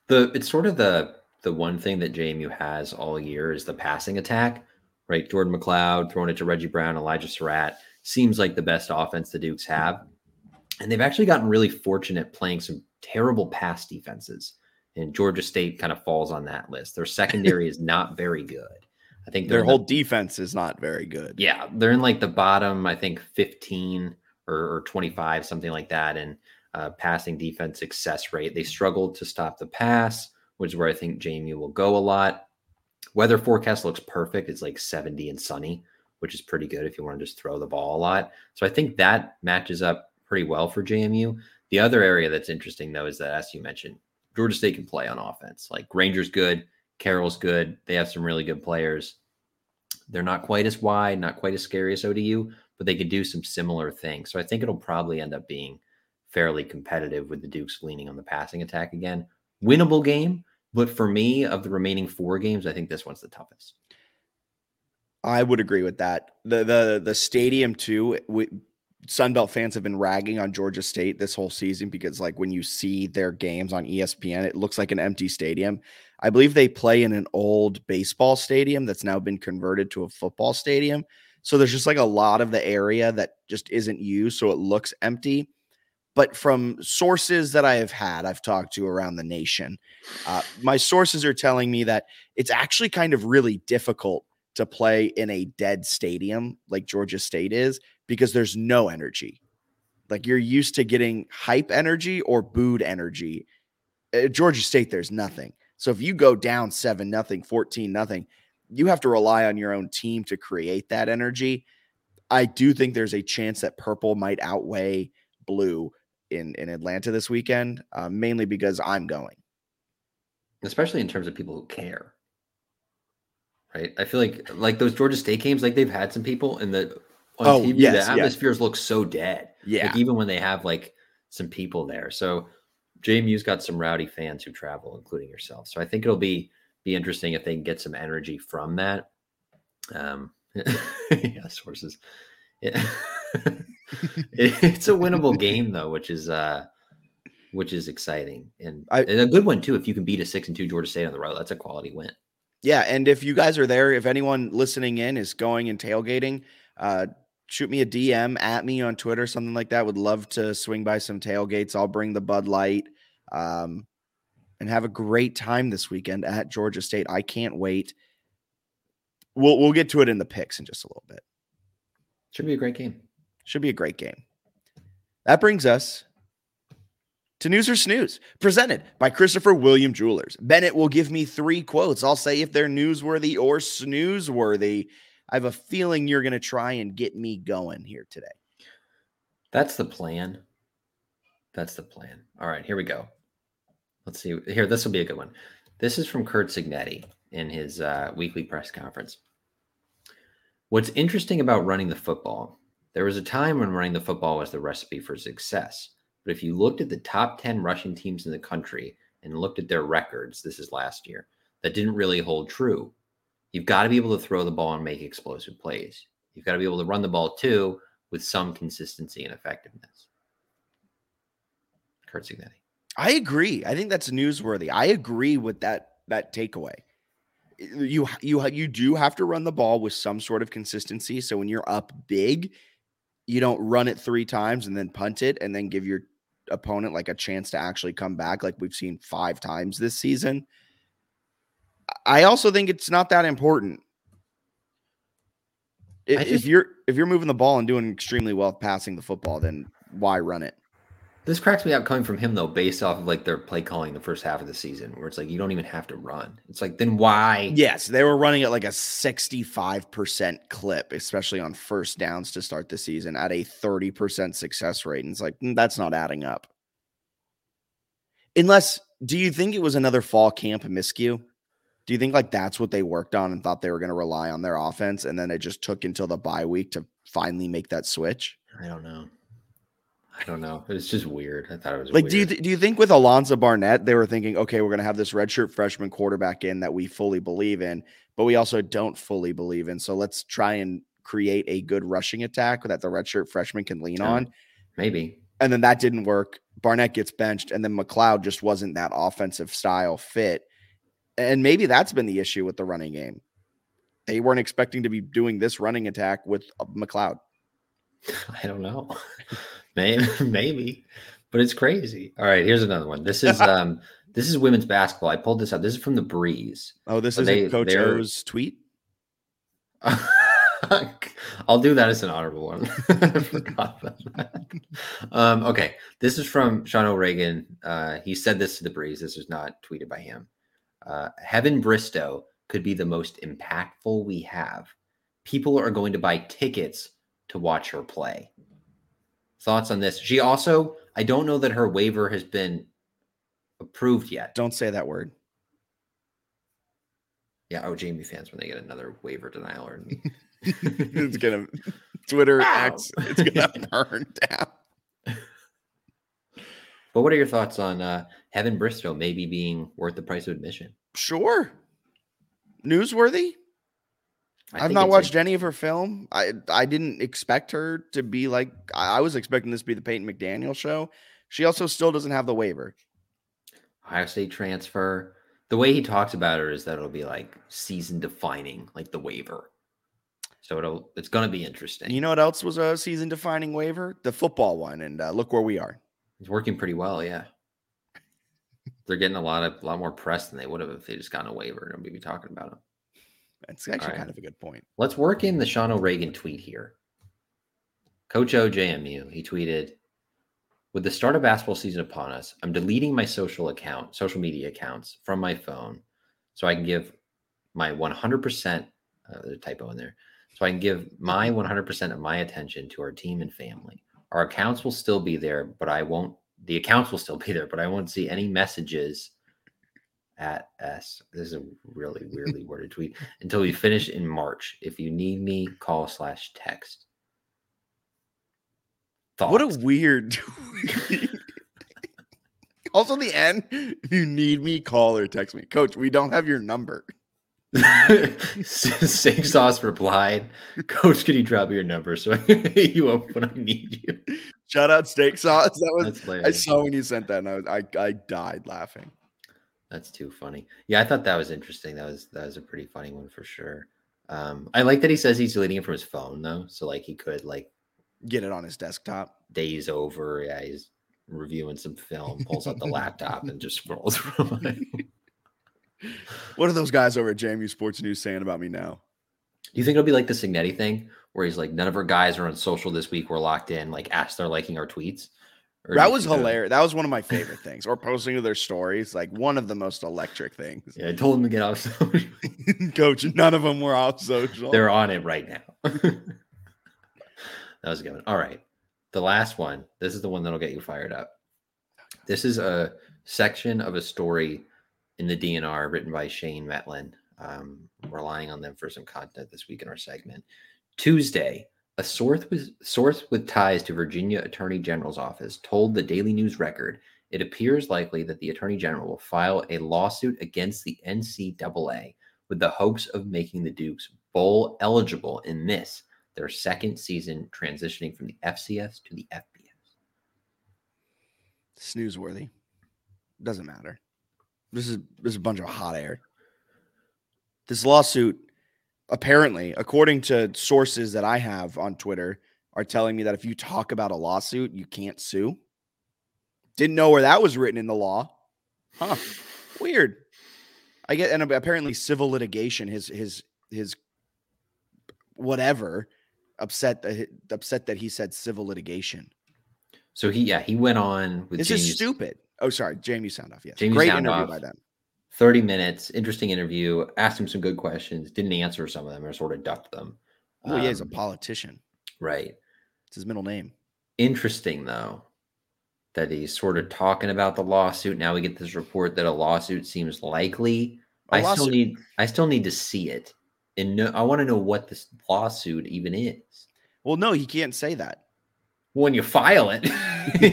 It's sort of the one thing that JMU has all year is the passing attack, right? Jordan McLeod throwing it to Reggie Brown, Elijah Surratt. Seems like the best offense the Dukes have. And they've actually gotten really fortunate playing some terrible pass defenses. And Georgia State kind of falls on that list. Their secondary is not very good. I think their whole defense is not very good. Yeah. They're in like the bottom, I think 15 or 25, something like that. And passing defense success rate. They struggled to stop the pass, which is where I think JMU will go a lot. Weather forecast looks perfect. It's like 70 and sunny, which is pretty good if you want to just throw the ball a lot. So I think that matches up pretty well for JMU. The other area that's interesting, though, is that, as you mentioned, Georgia State can play on offense. Like Granger's good, Carroll's good. They have some really good players. They're not quite as wide, not quite as scary as ODU, but they could do some similar things. So I think it'll probably end up being fairly competitive with the Dukes leaning on the passing attack again. Winnable game, but for me, of the remaining 4 games, I think this one's the toughest. I would agree with that. The stadium too. Sunbelt fans have been ragging on Georgia State this whole season because, like, when you see their games on ESPN, it looks like an empty stadium. I believe they play in an old baseball stadium that's now been converted to a football stadium. So there's just like a lot of the area that just isn't used, so it looks empty. But from sources that I have had, I've talked to around the nation, my sources are telling me that it's actually kind of really difficult to play in a dead stadium like Georgia State is, because there's no energy. Like, you're used to getting hype energy or booed energy. At Georgia State, there's nothing. So if you go down 7-0, 14-0, you have to rely on your own team to create that energy. I do think there's a chance that purple might outweigh blue in Atlanta this weekend, mainly because I'm going. Especially in terms of people who care. Right. I feel like those Georgia State games, like, they've had some people in on TV, yes, the atmospheres look so dead. Yeah. Like, even when they have like some people there. So JMU's got some rowdy fans who travel, including yourself. So I think it'll be interesting if they can get some energy from that. Yeah, sources. Yeah. It's a winnable game though, which is exciting. And a good one too. If you can beat a 6-2 Georgia State on the road, that's a quality win. Yeah, and if you guys are there, if anyone listening in is going and tailgating, shoot me a DM, at me on Twitter, something like that. Would love to swing by some tailgates. I'll bring the Bud Light and have a great time this weekend at Georgia State. I can't wait. We'll get to it in the picks in just a little bit. Should be a great game. Should be a great game. That brings us to News or Snooze, presented by Christopher William Jewelers. Bennett will give me 3 quotes. I'll say if they're newsworthy or snoozeworthy. I have a feeling you're going to try and get me going here today. That's the plan. That's the plan. All right, here we go. Let's see. Here, this will be a good one. This is from Kurt Cignetti in his weekly press conference. What's interesting about running the football, there was a time when running the football was the recipe for success. But if you looked at the top 10 rushing teams in the country and looked at their records, this is last year, that didn't really hold true. You've got to be able to throw the ball and make explosive plays. You've got to be able to run the ball, too, with some consistency and effectiveness. Kurt Cignetti. I agree. I think that's newsworthy. I agree with that takeaway. You do have to run the ball with some sort of consistency. So when you're up big, you don't run it 3 times and then punt it and then give your opponent like a chance to actually come back, like we've seen 5 times this season. I also think it's not that important. If you're moving the ball and doing extremely well passing the football, then why run it? This cracks me up coming from him, though, based off of like their play calling the first half of the season, where it's like you don't even have to run. It's like, then why? Yes, they were running at like a 65% clip, especially on first downs to start the season at a 30% success rate. And it's like, that's not adding up. Unless, do you think it was another fall camp miscue? Do you think like that's what they worked on and thought they were going to rely on their offense, and then it just took until the bye week to finally make that switch? I don't know. It's just weird. I thought it was like, weird. Do you think with Alonzo Barnett, they were thinking, okay, we're going to have this redshirt freshman quarterback in that we fully believe in, but we also don't fully believe in. So let's try and create a good rushing attack that the redshirt freshman can lean on. Maybe. And then that didn't work. Barnett gets benched, and then McLeod just wasn't that offensive style fit. And maybe that's been the issue with the running game. They weren't expecting to be doing this running attack with McLeod. I don't know. Maybe, but it's crazy. All right, here's another one. This is women's basketball. I pulled this out. This is from the Breeze. Oh, this is Coach O's tweet. I'll do that as an honorable one. I forgot about that. Okay, this is from Sean O'Regan. He said this to the Breeze. This is not tweeted by him. Heaven Bristow could be the most impactful we have. People are going to buy tickets to watch her play. Thoughts on this? She also, I don't know that her waiver has been approved yet. Don't say that word. Yeah. Oh, JMU fans, when they get another waiver denial, or it's gonna Twitter acts. It's gonna burn down. But what are your thoughts on Heaven Bristow maybe being worth the price of admission? Sure. Newsworthy. I've not watched any of her film. I didn't expect her to be like, I was expecting this to be the Peyton McDaniel show. She also still doesn't have the waiver. Ohio State transfer. The way he talks about her is that it'll be like season defining, like the waiver. So it's going to be interesting. You know what else was a season defining waiver? The football one. And look where we are. It's working pretty well. Yeah. They're getting a lot more press than they would have if they just gotten a waiver. Nobody be talking about them. That's actually kind of a good point. Let's work in the Sean O'Regan tweet here. Coach O, JMU, he tweeted, with the start of basketball season upon us, I'm deleting my social media accounts from my phone so I can give my 100%, there's a typo in there, so I can give my 100% of my attention to our team and family. Our accounts will still be there, but I won't see any messages at S. This is a really weirdly worded tweet. Until we finish in March. If you need me, call / text. Thoughts? What a weird tweet. Also, the end, you need me, call or text me. Coach, we don't have your number. Sing Sauce replied, Coach, can you drop your number so I can hit you up when I need you? Shout out Steak Sauce. I saw when you sent that, and I died laughing. That's too funny. Yeah, I thought that was interesting. That was a pretty funny one for sure. I like that he says he's deleting it from his phone though, so like he could like get it on his desktop. Days over, yeah, he's reviewing some film, pulls out the laptop, and just scrolls from it. What are those guys over at JMU Sports News saying about me now? Do you think it'll be like the Signetti thing, where he's like, none of our guys are on social this week. We're locked in. Like, ask they're liking our tweets. That was hilarious. That was one of my favorite things. Or posting to their stories, like one of the most electric things. Yeah, I told them to get off social. Coach, none of them were off social. They're on it right now. That was a good one. All right. The last one. This is the one that'll get you fired up. This is a section of a story in the DNR written by Shane Metlin. Relying on them for some content this week in our segment. Tuesday. A source with ties to Virginia Attorney General's office told the Daily News Record it appears likely that the Attorney General will file a lawsuit against the NCAA with the hopes of making the Dukes bowl eligible in this, their second season transitioning from the FCS to the FBS. Snoozeworthy. Doesn't matter. This is a bunch of hot air. This lawsuit, apparently, according to sources that I have on Twitter, are telling me that if you talk about a lawsuit, you can't sue. Didn't know where that was written in the law. Huh. Weird. I get, and apparently civil litigation, his whatever upset that he said civil litigation. So he went on with this is stupid. Oh, sorry. Jamie Soundoff. Yes. Jamie Great Soundoff, interview by them. 30 minutes. Interesting interview. Asked him some good questions. Didn't answer some of them or sort of ducked them. Oh, yeah. He's a politician. Right. It's his middle name. Interesting, though, that he's sort of talking about the lawsuit. Now we get this report that a lawsuit seems likely. I still need to see it. And no, I want to know what this lawsuit even is. Well, no, he can't say that. When you file it,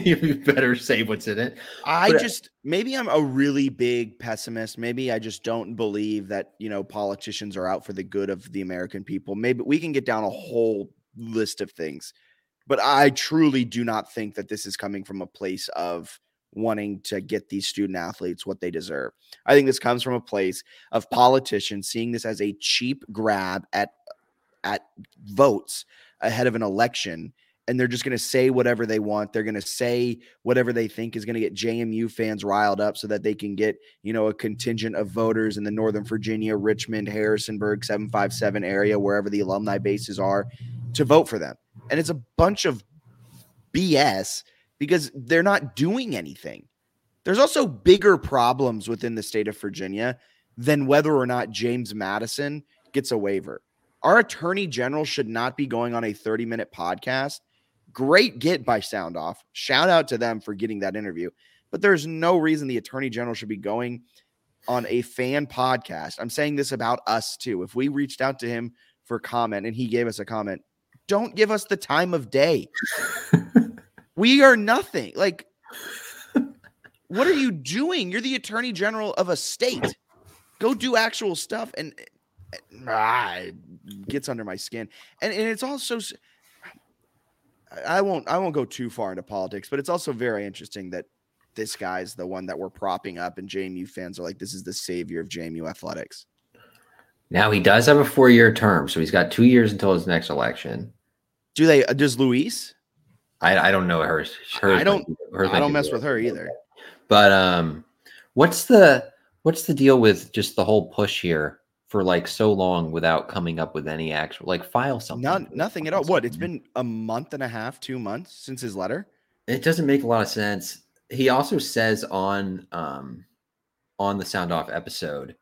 you better say what's in it. Maybe I'm a really big pessimist. Maybe I just don't believe that, politicians are out for the good of the American people. Maybe we can get down a whole list of things, but I truly do not think that this is coming from a place of wanting to get these student athletes what they deserve. I think this comes from a place of politicians seeing this as a cheap grab at votes ahead of an election. And they're just going to say whatever they want. They're going to say whatever they think is going to get JMU fans riled up so that they can get, a contingent of voters in the Northern Virginia, Richmond, Harrisonburg, 757 area, wherever the alumni bases are, to vote for them. And it's a bunch of BS because they're not doing anything. There's also bigger problems within the state of Virginia than whether or not James Madison gets a waiver. Our attorney general should not be going on a 30-minute podcast. Great get by Soundoff. Shout out to them for getting that interview. But there's no reason the attorney general should be going on a fan podcast. I'm saying this about us too. If we reached out to him for comment and he gave us a comment, don't give us the time of day. We are nothing. Like, what are you doing? You're the attorney general of a state. Go do actual stuff. And it gets under my skin. And it's also... I won't go too far into politics, but it's also very interesting that this guy's the one that we're propping up, and JMU fans are like, this is the savior of JMU athletics. Now he does have a 4-year term, so he's got 2 years until his next election. Does Luis? I don't know hers. I don't mess with her either. But what's the deal with just the whole push here for so long without coming up with any actual, file something? Nothing at all. What? It's been a month and a half, 2 months since his letter. It doesn't make a lot of sense. He also says on the Sound Off episode,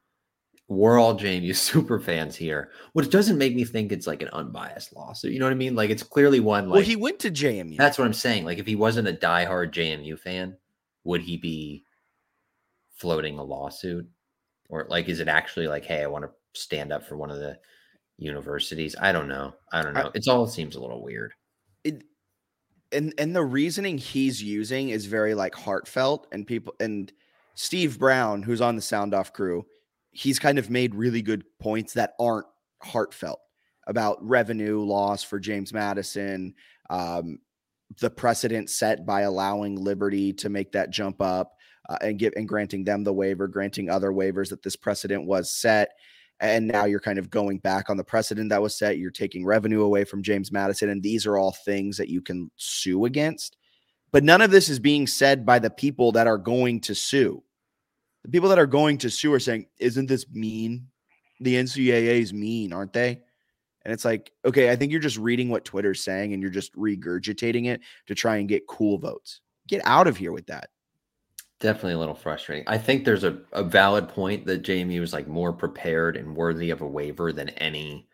we're all JMU super fans here, which doesn't make me think it's an unbiased lawsuit. You know what I mean? It's clearly one. Well, he went to JMU. That's what I'm saying. If he wasn't a diehard JMU fan, would he be floating a lawsuit? Or is it actually hey, I want to stand up for one of the universities? I don't know. It all seems a little weird. And the reasoning he's using is very heartfelt, and people, and Steve Brown, who's on the Sound Off crew, he's kind of made really good points that aren't heartfelt about revenue loss for James Madison, the precedent set by allowing Liberty to make that jump up. And granting them the waiver, granting other waivers, that this precedent was set. And now you're kind of going back on the precedent that was set. You're taking revenue away from James Madison. And these are all things that you can sue against. But none of this is being said by the people that are going to sue. The people that are going to sue are saying, isn't this mean? The NCAA is mean, aren't they? And it's okay, I think you're just reading what Twitter's saying and you're just regurgitating it to try and get cool votes. Get out of here with that. Definitely a little frustrating. I think there's a valid point that JMU was more prepared and worthy of a waiver than any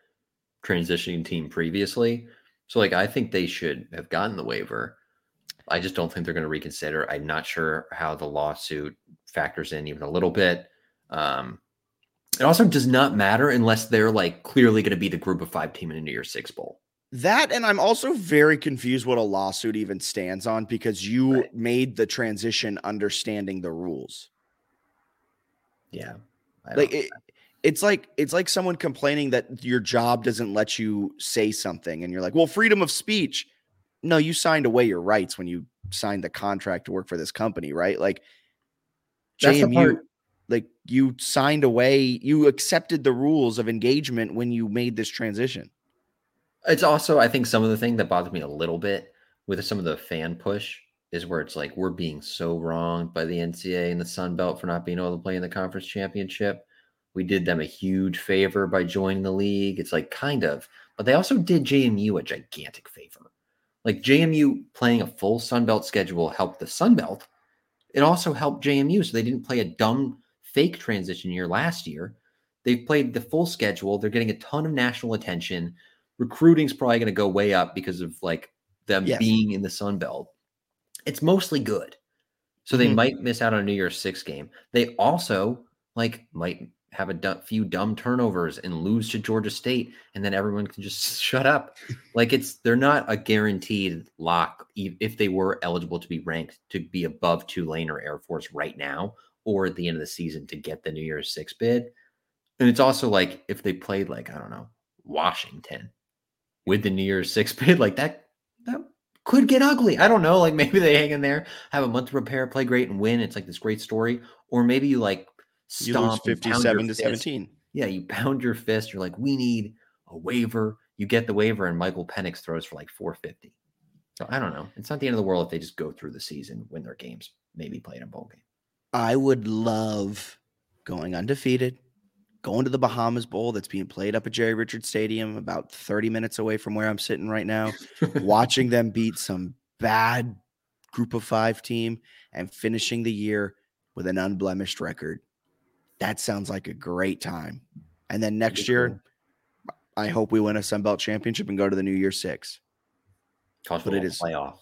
transitioning team previously. So I think they should have gotten the waiver. I just don't think they're going to reconsider. I'm not sure how the lawsuit factors in even a little bit. It also does not matter unless they're clearly going to be the group of 5 team in a New Year's Six bowl. That, and I'm also very confused what a lawsuit even stands on, because you made the transition understanding the rules. Yeah. It's like someone complaining that your job doesn't let you say something, and you're like, well, freedom of speech. No, you signed away your rights when you signed the contract to work for this company, right? JMU, you signed away, you accepted the rules of engagement when you made this transition. It's also, I think, some of the thing that bothers me a little bit with some of the fan push is where it's like we're being so wronged by the NCAA and the Sunbelt for not being able to play in the conference championship. We did them a huge favor by joining the league. It's like kind of, but they also did JMU a gigantic favor. Like JMU playing a full Sunbelt schedule helped the Sunbelt. It also helped JMU, so they didn't play a dumb fake transition year last year. They've played the full schedule. They're getting a ton of national attention. Recruiting's probably going to go way up because of like them being in the Sunbelt. It's mostly good. So they might miss out on a New Year's Six game. They also like might have a few dumb turnovers and lose to Georgia State, and then everyone can just shut up. Like they're not a guaranteed lock if they were eligible to be ranked to be above Tulane or Air Force right now or at the end of the season to get the New Year's Six bid. And it's also like if they played like, I don't know, Washington with the New Year's Six bid, like that could get ugly. I don't know. Like maybe they hang in there, have a month to prepare, play great and win. It's like this great story. Or maybe you like, you lose 57-17. Yeah, you pound your fist. You're like, we need a waiver. You get the waiver, and Michael Penix throws for like 450. So I don't know. It's not the end of the world if they just go through the season, win their games, maybe play in a bowl game. I would love going undefeated, going to the Bahamas Bowl that's being played up at Jerry Richards Stadium, about 30 minutes away from where I'm sitting right now, watching them beat some bad group of five team and finishing the year with an unblemished record. That sounds like a great time. And then next year, I hope we win a Sunbelt championship and go to the New Year's Six. College football playoff.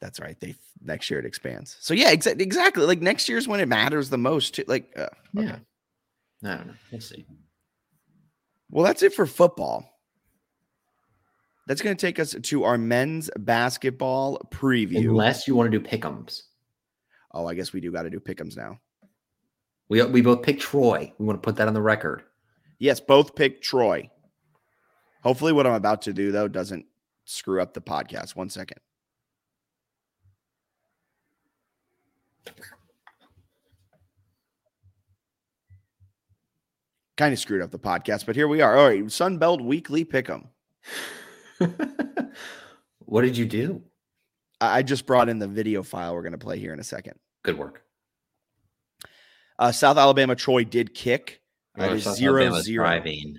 That's right. Next year it expands. So yeah, exactly. Like next year's when it matters the most. Too. Like yeah, okay. I don't know. We'll see. Well, that's it for football. That's going to take us to our men's basketball preview. Unless you want to do pick-ems. Oh, I guess we do got to do pick'ems now. We both picked Troy. We want to put that on the record. Yes, both picked Troy. Hopefully what I'm about to do, though, doesn't screw up the podcast. 1 second. Kind of screwed up the podcast, but here we are. All right, Sunbelt Weekly Pick'em. What did you do? I just brought in the video file we're going to play here in a second. Good work. South Alabama, Troy did kick. That is 0-0.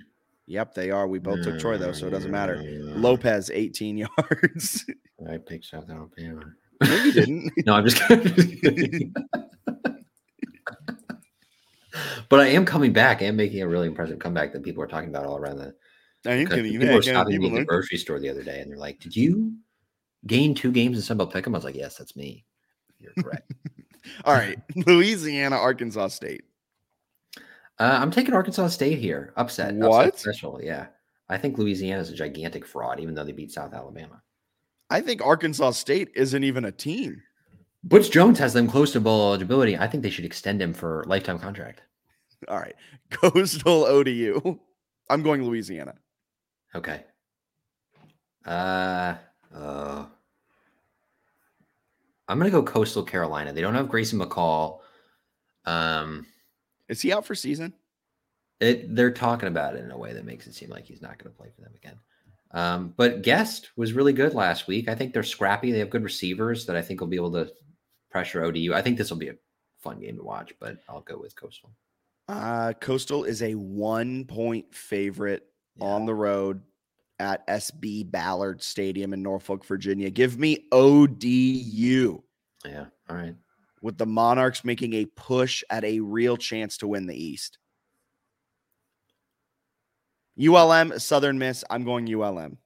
Yep, they are. We both took Troy, though, so it doesn't matter. Lopez, 18 yards. I picked South Alabama. No, you didn't. No, I'm just kidding. But I am coming back. I am making a really impressive comeback that people are talking about all around the country. People were stopping me at the grocery store the other day, and they're like, did you – gain two games in Sunbelt Pick'em? I was like, yes, that's me. You're correct. All right. Louisiana, Arkansas State. I'm taking Arkansas State here. Upset. What? Upset special, yeah. I think Louisiana is a gigantic fraud, even though they beat South Alabama. I think Arkansas State isn't even a team. Butch Jones has them close to bowl eligibility. I think they should extend him for a lifetime contract. All right. Coastal ODU. I'm going Louisiana. Okay. I'm going to go Coastal Carolina. They don't have Grayson McCall. Is he out for season? They're talking about it in a way that makes it seem like he's not going to play for them again. But Guest was really good last week. I think they're scrappy. They have good receivers that I think will be able to pressure ODU. I think this will be a fun game to watch, but I'll go with Coastal. Coastal is a 1-point favorite on the road at SB Ballard Stadium in Norfolk, Virginia. Give me ODU. Yeah, all right. With the Monarchs making a push at a real chance to win the East. ULM, Southern Miss. I'm going ULM.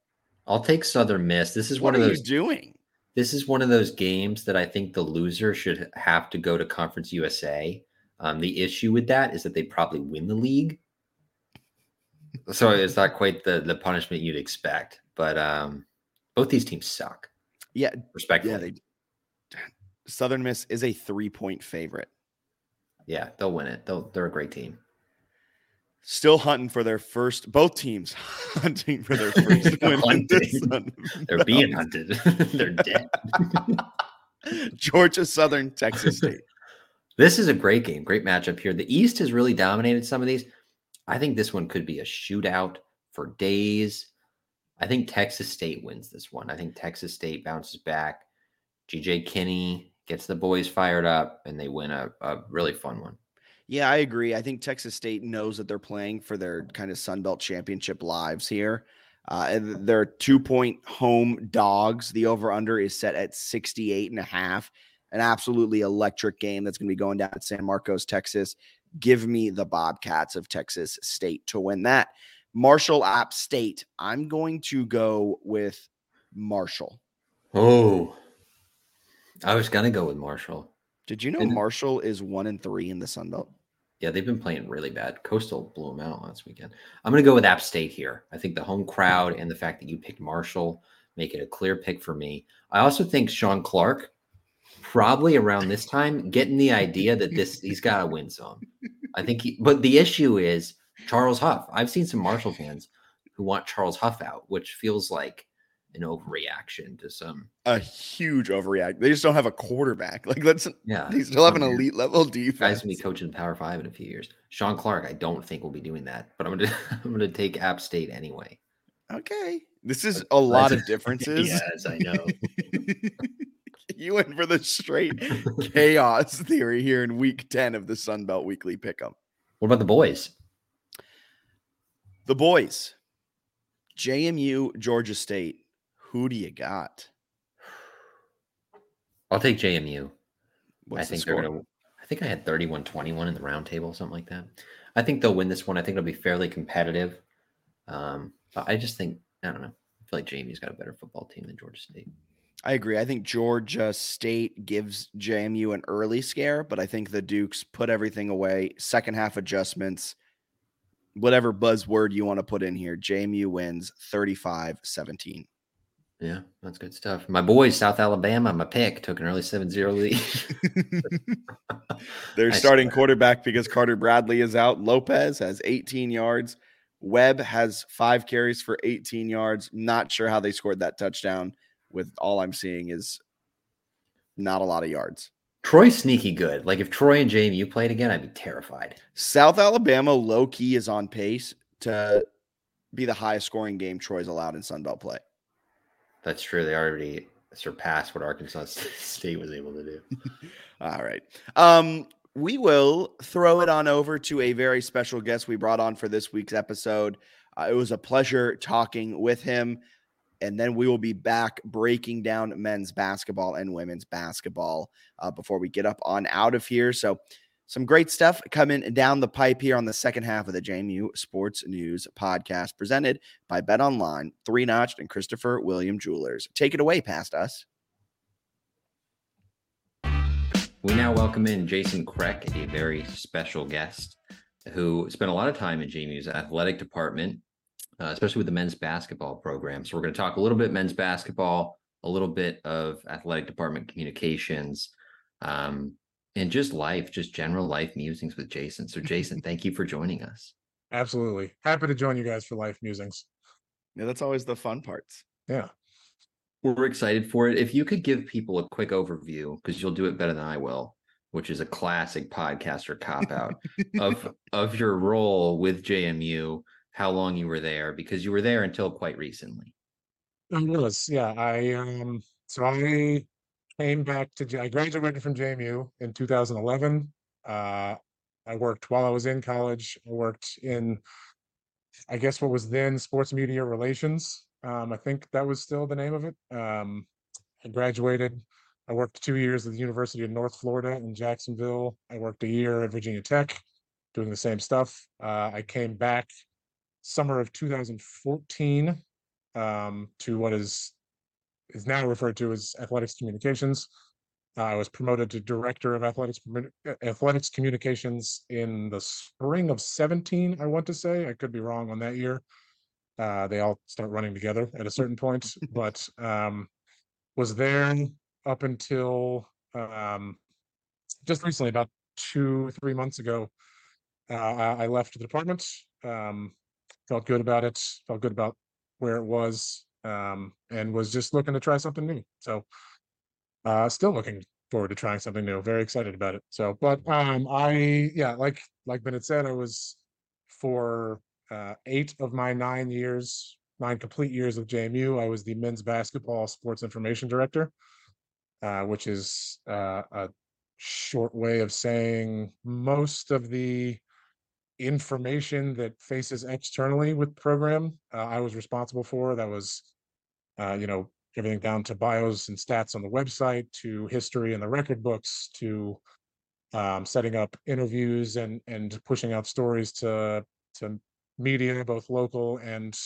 I'll take Southern Miss. This is one of those. What are you doing? This is one of those games that I think the loser should have to go to Conference USA. The issue with that is that they probably win the league. So it's not quite the punishment you'd expect, but both these teams suck. Yeah, respectfully. Yeah, Southern Miss is a 3-point favorite. Yeah, they'll win it. They're a great team. Still hunting for their first. Both teams hunting for their first win. They're being hunted. They're dead. Georgia Southern, Texas State. This is a great game. Great matchup here. The East has really dominated some of these. I think this one could be a shootout for days. I I think Texas State wins this one. I think Texas State bounces back. G.J. Kinney gets the boys fired up, and they win a really fun one. Yeah, I agree. I think Texas State knows that they're playing for their kind of Sunbelt championship lives here. They're 2-point home dogs. The over-under is set at 68.5. An absolutely electric game that's going to be going down at San Marcos, Texas. Give me the Bobcats of Texas State to win that. Marshall, App State. I'm going to go with Marshall. Oh, I was going to go with Marshall. Did you know Marshall is 1-3 in the Sunbelt? Yeah, they've been playing really bad. Coastal blew them out last weekend. I'm going to go with App State here. I think the home crowd and the fact that you picked Marshall make it a clear pick for me. I also think Sean Clark, probably around this time, getting the idea that he's got to win some. I think but the issue is Charles Huff. I've seen some Marshall fans who want Charles Huff out, which feels like an overreaction to some. A huge overreaction. They just don't have a quarterback. Like, they still have an elite level defense. Guys will be coaching Power 5 in a few years. Sean Clark, I don't think will be doing that, but I'm gonna take App State anyway. Okay, this is a lot of differences. Yes, I know. You went for the straight chaos theory here in week 10 of the Sunbelt Weekly Pick'em. What about the boys? The boys, JMU, Georgia State. Who do you got? I'll take JMU. What's the score? I think I had 31-21 in the round table, something like that. I think they'll win this one. I think it'll be fairly competitive. But I just think, I don't know. I feel like JMU's got a better football team than Georgia State. I agree. I think Georgia State gives JMU an early scare, but I think the Dukes put everything away. Second half adjustments, whatever buzzword you want to put in here. JMU wins 35-17. Yeah, that's good stuff. My boys, South Alabama, my pick, took an early 7-0 lead. Their starting quarterback, because Carter Bradley is out. Lopez has 18 yards. Webb has 5 carries for 18 yards. Not sure how they scored that touchdown with all I'm seeing is not a lot of yards. Troy's sneaky good. Like, if Troy and JMU played again, I'd be terrified. South Alabama low-key is on pace to be the highest-scoring game Troy's allowed in Sunbelt play. That's true. They already surpassed what Arkansas State was able to do. All right. We will throw it on over to a very special guest we brought on for this week's episode. It was a pleasure talking with him. And then we will be back breaking down men's basketball and women's basketball before we get up on out of here. So some great stuff coming down the pipe here on the second half of the JMU Sports News podcast presented by BetOnline, Three Notch, and Christopher William Jewelers. Take it away, past us. We now welcome in Jason Kreck, a very special guest who spent a lot of time in JMU's athletic department, especially with the men's basketball program. So we're going to talk a little bit men's basketball, a little bit of athletic department communications, and just life, just general life musings with Jason. So Jason, thank you for joining us. Absolutely. Happy to join you guys for life musings. Yeah, that's always the fun parts. Yeah. We're excited for it. If you could give people a quick overview, because you'll do it better than I will, which is a classic podcaster cop-out of your role with JMU, how long you were there, because you were there until quite recently. I came back to, I graduated from JMU in 2011. I worked while I was in college. I worked in, I guess, what was then sports media relations. I think that was still the name of it. I graduated. I worked 2 years at the University of North Florida in Jacksonville. I worked a year at Virginia Tech doing the same stuff. I came back summer of 2014 to what is now referred to as athletics communications. I was promoted to director of athletics communications in the spring of 17, I want to say. I could be wrong on that year. They all start running together at a certain point, but was there up until just recently, about 2-3 months ago. I left the department, felt good about it, felt good about where it was. And was just looking to try something new. So still looking forward to trying something new. Very excited about it. So, but like Bennett said, I was for 8 of my 9 years, 9 complete years of JMU, I was the men's basketball sports information director, which is a short way of saying most of the information that faces externally with the program, I was responsible for. That was, everything down to bios and stats on the website, to history and the record books, to setting up interviews and pushing out stories to media, both local and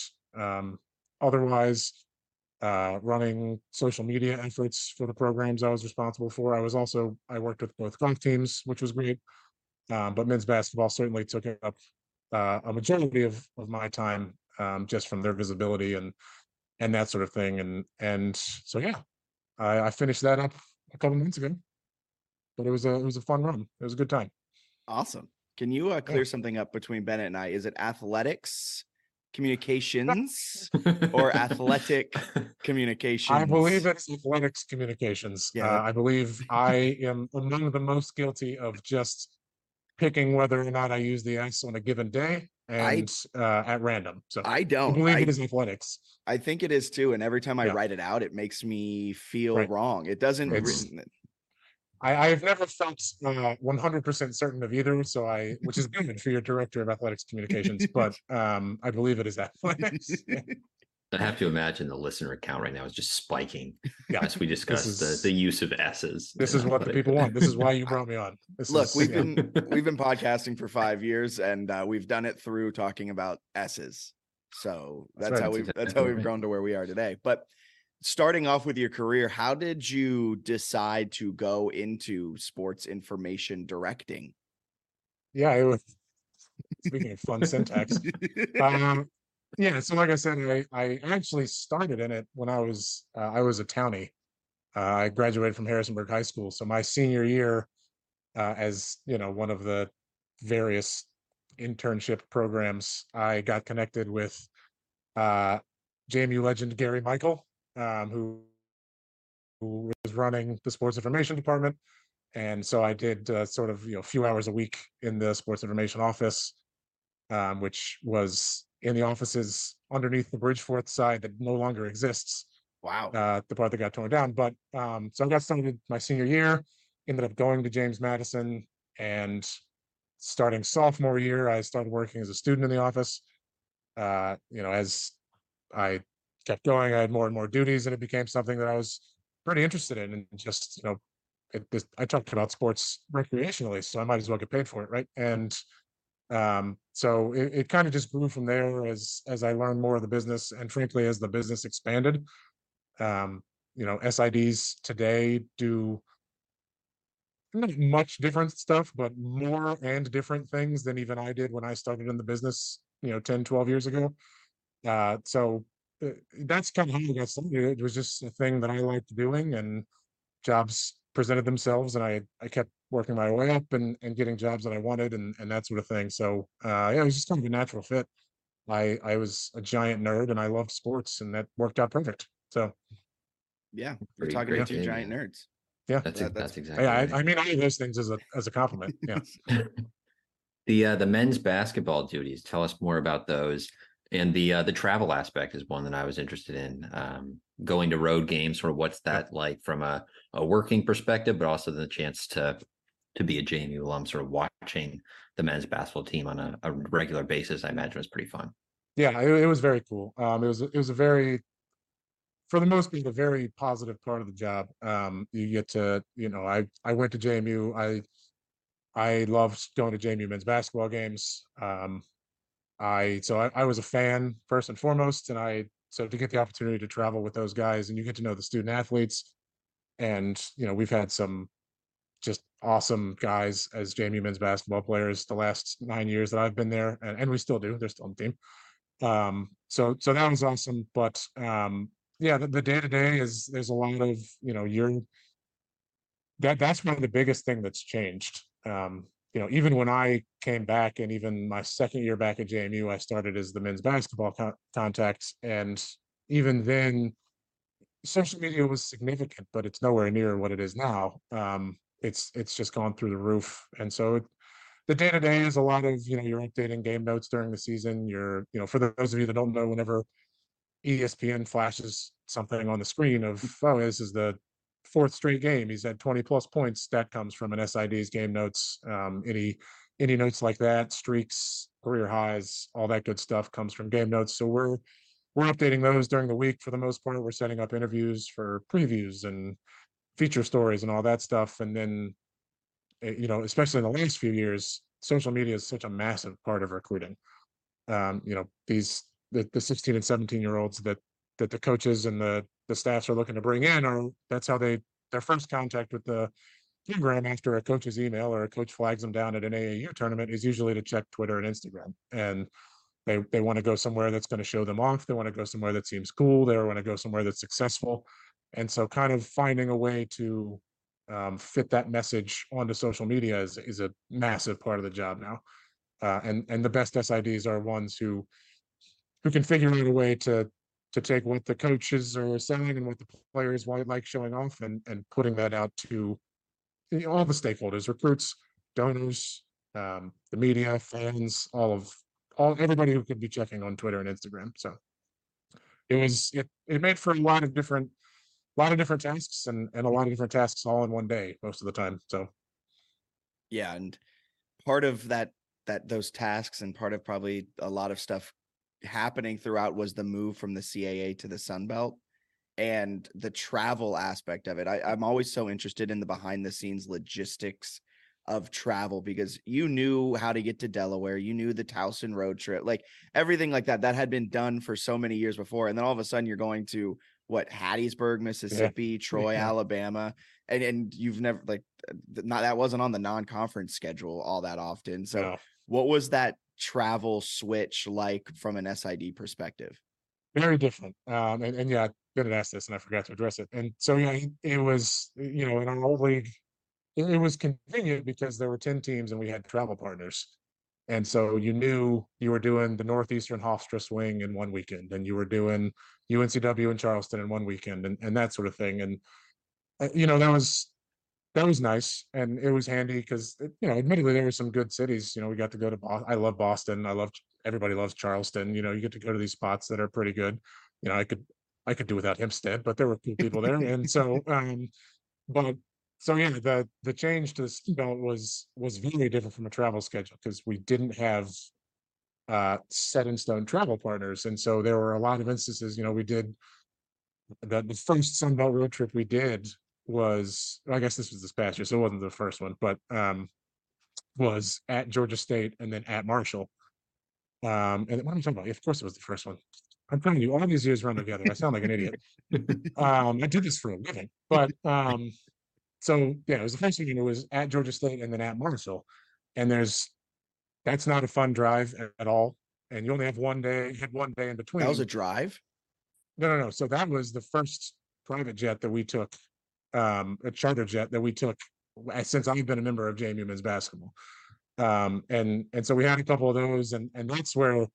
otherwise, running social media efforts for the programs I was responsible for. I worked with both golf teams, which was great, but men's basketball certainly took up a majority of my time, just from their visibility and that sort of thing. And so, yeah, I finished that up a couple months ago, but it was a fun run. It was a good time. Awesome. Can you clear something up between Bennett and I? Is it athletics, communications, or athletic communications? I believe it's athletics communications. Yeah. I believe I am among the most guilty of just picking whether or not I use the S on a given day and at random. So I don't believe it is athletics. I think it is too. And every time I write it out, it makes me feel wrong. It doesn't. I've never felt 100% certain of either, which is good for your director of athletics communications, but I believe it is athletics. Yeah. I have to imagine the listener count right now is just spiking as we discuss the use of S's. This is what the people want. This is why you brought me on. We've been podcasting for 5 years, and we've done it through talking about S's. So that's how we've grown to where we are today. But starting off with your career, how did you decide to go into sports information directing? Yeah, it was, speaking of fun syntax. So like I said, I actually started in it when I was a townie. I graduated from Harrisonburg High School, so my senior year, as one of the various internship programs, I got connected with JMU legend Gary Michael, who was running the sports information department. And so I did sort of, a few hours a week in the sports information office, which was in the offices underneath the Bridgeforth side that no longer exists. Wow. The part that got torn down. But so I got started my senior year, ended up going to James Madison, and starting sophomore year, I started working as a student in the office. As I kept going, I had more and more duties, and it became something that I was pretty interested in, and just I talked about sports recreationally, so I might as well get paid for it, right? And so it kind of just grew from there as I learned more of the business, and frankly as the business expanded. SIDs today do not much different stuff, but more and different things than even I did when I started in the business 10-12 years ago. So that's kind of how I got started. It was just a thing that I liked doing, and jobs presented themselves, and I kept working my way up and getting jobs that I wanted and that sort of thing. So it was just kind of a natural fit. I was a giant nerd, and I loved sports, and that worked out perfect. So yeah, you're talking to two giant nerds. Yeah, that's exactly. Yeah, right. I mean, I do those things as a compliment. Yeah. The men's basketball duties. Tell us more about those. And the travel aspect is one that I was interested in, going to road games, sort of what's that like from a working perspective, but also the chance to be a JMU alum, sort of watching the men's basketball team on a regular basis. I imagine was pretty fun. Yeah, it was very cool. It was a very, for the most part, a very positive part of the job. You get to, I went to JMU. I loved going to JMU men's basketball games. I was a fan first and foremost, and so to get the opportunity to travel with those guys, and you get to know the student athletes, and we've had some just awesome guys as JMU men's basketball players the last 9 years that I've been there, and we still do. They're still on the team. So that was awesome. But the day-to-day is, there's a lot of that's one of the biggest thing that's changed. Even when I came back, and even my second year back at JMU, I started as the men's basketball contact. And even then, social media was significant, but it's nowhere near what it is now. It's just gone through the roof. And so the day-to-day is a lot of, you're updating game notes during the season. For those of you that don't know, whenever ESPN flashes something on the screen of, oh, this is the fourth straight game he's had 20+ points. That comes from an SID's game notes. Any notes like that, streaks, career highs, all that good stuff comes from game notes. So we're updating those during the week for the most part. We're setting up interviews for previews and feature stories and all that stuff. And then, you know, especially in the last few years, social media is such a massive part of recruiting. You know, the 16 and 17 year olds that the coaches and the staffs are looking to bring in, or that's how their first contact with the program after a coach's email or a coach flags them down at an AAU tournament is usually to check Twitter and Instagram. And they want to go somewhere that's going to show them off. They want to go somewhere that seems cool. They want to go somewhere that's successful. And so kind of finding a way to fit that message onto social media is a massive part of the job now. And the best SIDs are ones who can figure out a way to take what the coaches are selling and what the players like showing off and putting that out to, you know, all the stakeholders, recruits, donors, the media, fans, everybody who could be checking on Twitter and Instagram. So it made for a lot of different tasks and a lot of different tasks all in one day most of the time. So yeah, and part of those tasks and part of probably a lot of stuff happening throughout was the move from the CAA to the Sunbelt and the travel aspect of it. I'm always so interested in the behind the scenes logistics of travel, because you knew how to get to Delaware, you knew the Towson road trip, like everything like that had been done for so many years before. And then all of a sudden you're going to Hattiesburg, Mississippi, yeah. Troy, yeah. Alabama. And you've never, like, not, that wasn't on the non-conference schedule all that often. So no. What was that travel switch like from an SID perspective? Very different. And yeah, I've been asked this and I forgot to address it. And so, yeah, it was, you know, in our old league, it was convenient because there were 10 teams and we had travel partners. And so you knew you were doing the Northeastern Hofstra swing in one weekend, and you were doing UNCW in Charleston in one weekend, and that sort of thing. And, you know, that was nice. And it was handy because, you know, admittedly, there were some good cities. You know, we got to go to Boston. I love Boston. Everybody loves Charleston. You know, you get to go to these spots that are pretty good. You know, I could do without Hempstead, but there were cool people there. And so, so yeah, the change to the Sunbelt was very different from a travel schedule because we didn't have set in stone travel partners, and so there were a lot of instances. You know, we did the first Sunbelt road trip we did was, I guess this was this past year, so it wasn't the first one, but was at Georgia State and then at Marshall. And what am I talking about? Of course, it was the first one. I'm telling you, all these years run together. I sound like an idiot. I do this for a living, but. So yeah, it was the first weekend. It was at Georgia State and then at Marshall, and that's not a fun drive at all. And you only have one day. Had one day in between. That was a drive. No. So that was the first private jet that we took, a charter jet that we took since I've been a member of JMU men's basketball. And so we had a couple of those, and that's where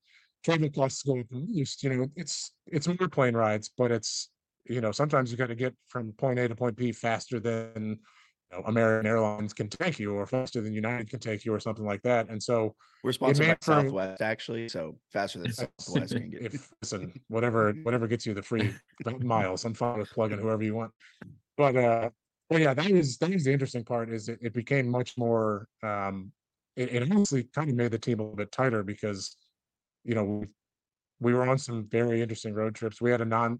travel costs go up the most. You know, it's more plane rides, but it's, you know, sometimes you got to get from point A to point B faster than, you know, American Airlines can take you, or faster than United can take you, or something like that. And so we're sponsored by Southwest, actually, so faster than Southwest can get. Listen, whatever gets you the free miles, I'm fine with plugging whoever you want. But yeah, that is the interesting part. Is it became much more. It honestly kind of made the team a little bit tighter because, you know, we were on some very interesting road trips. We had a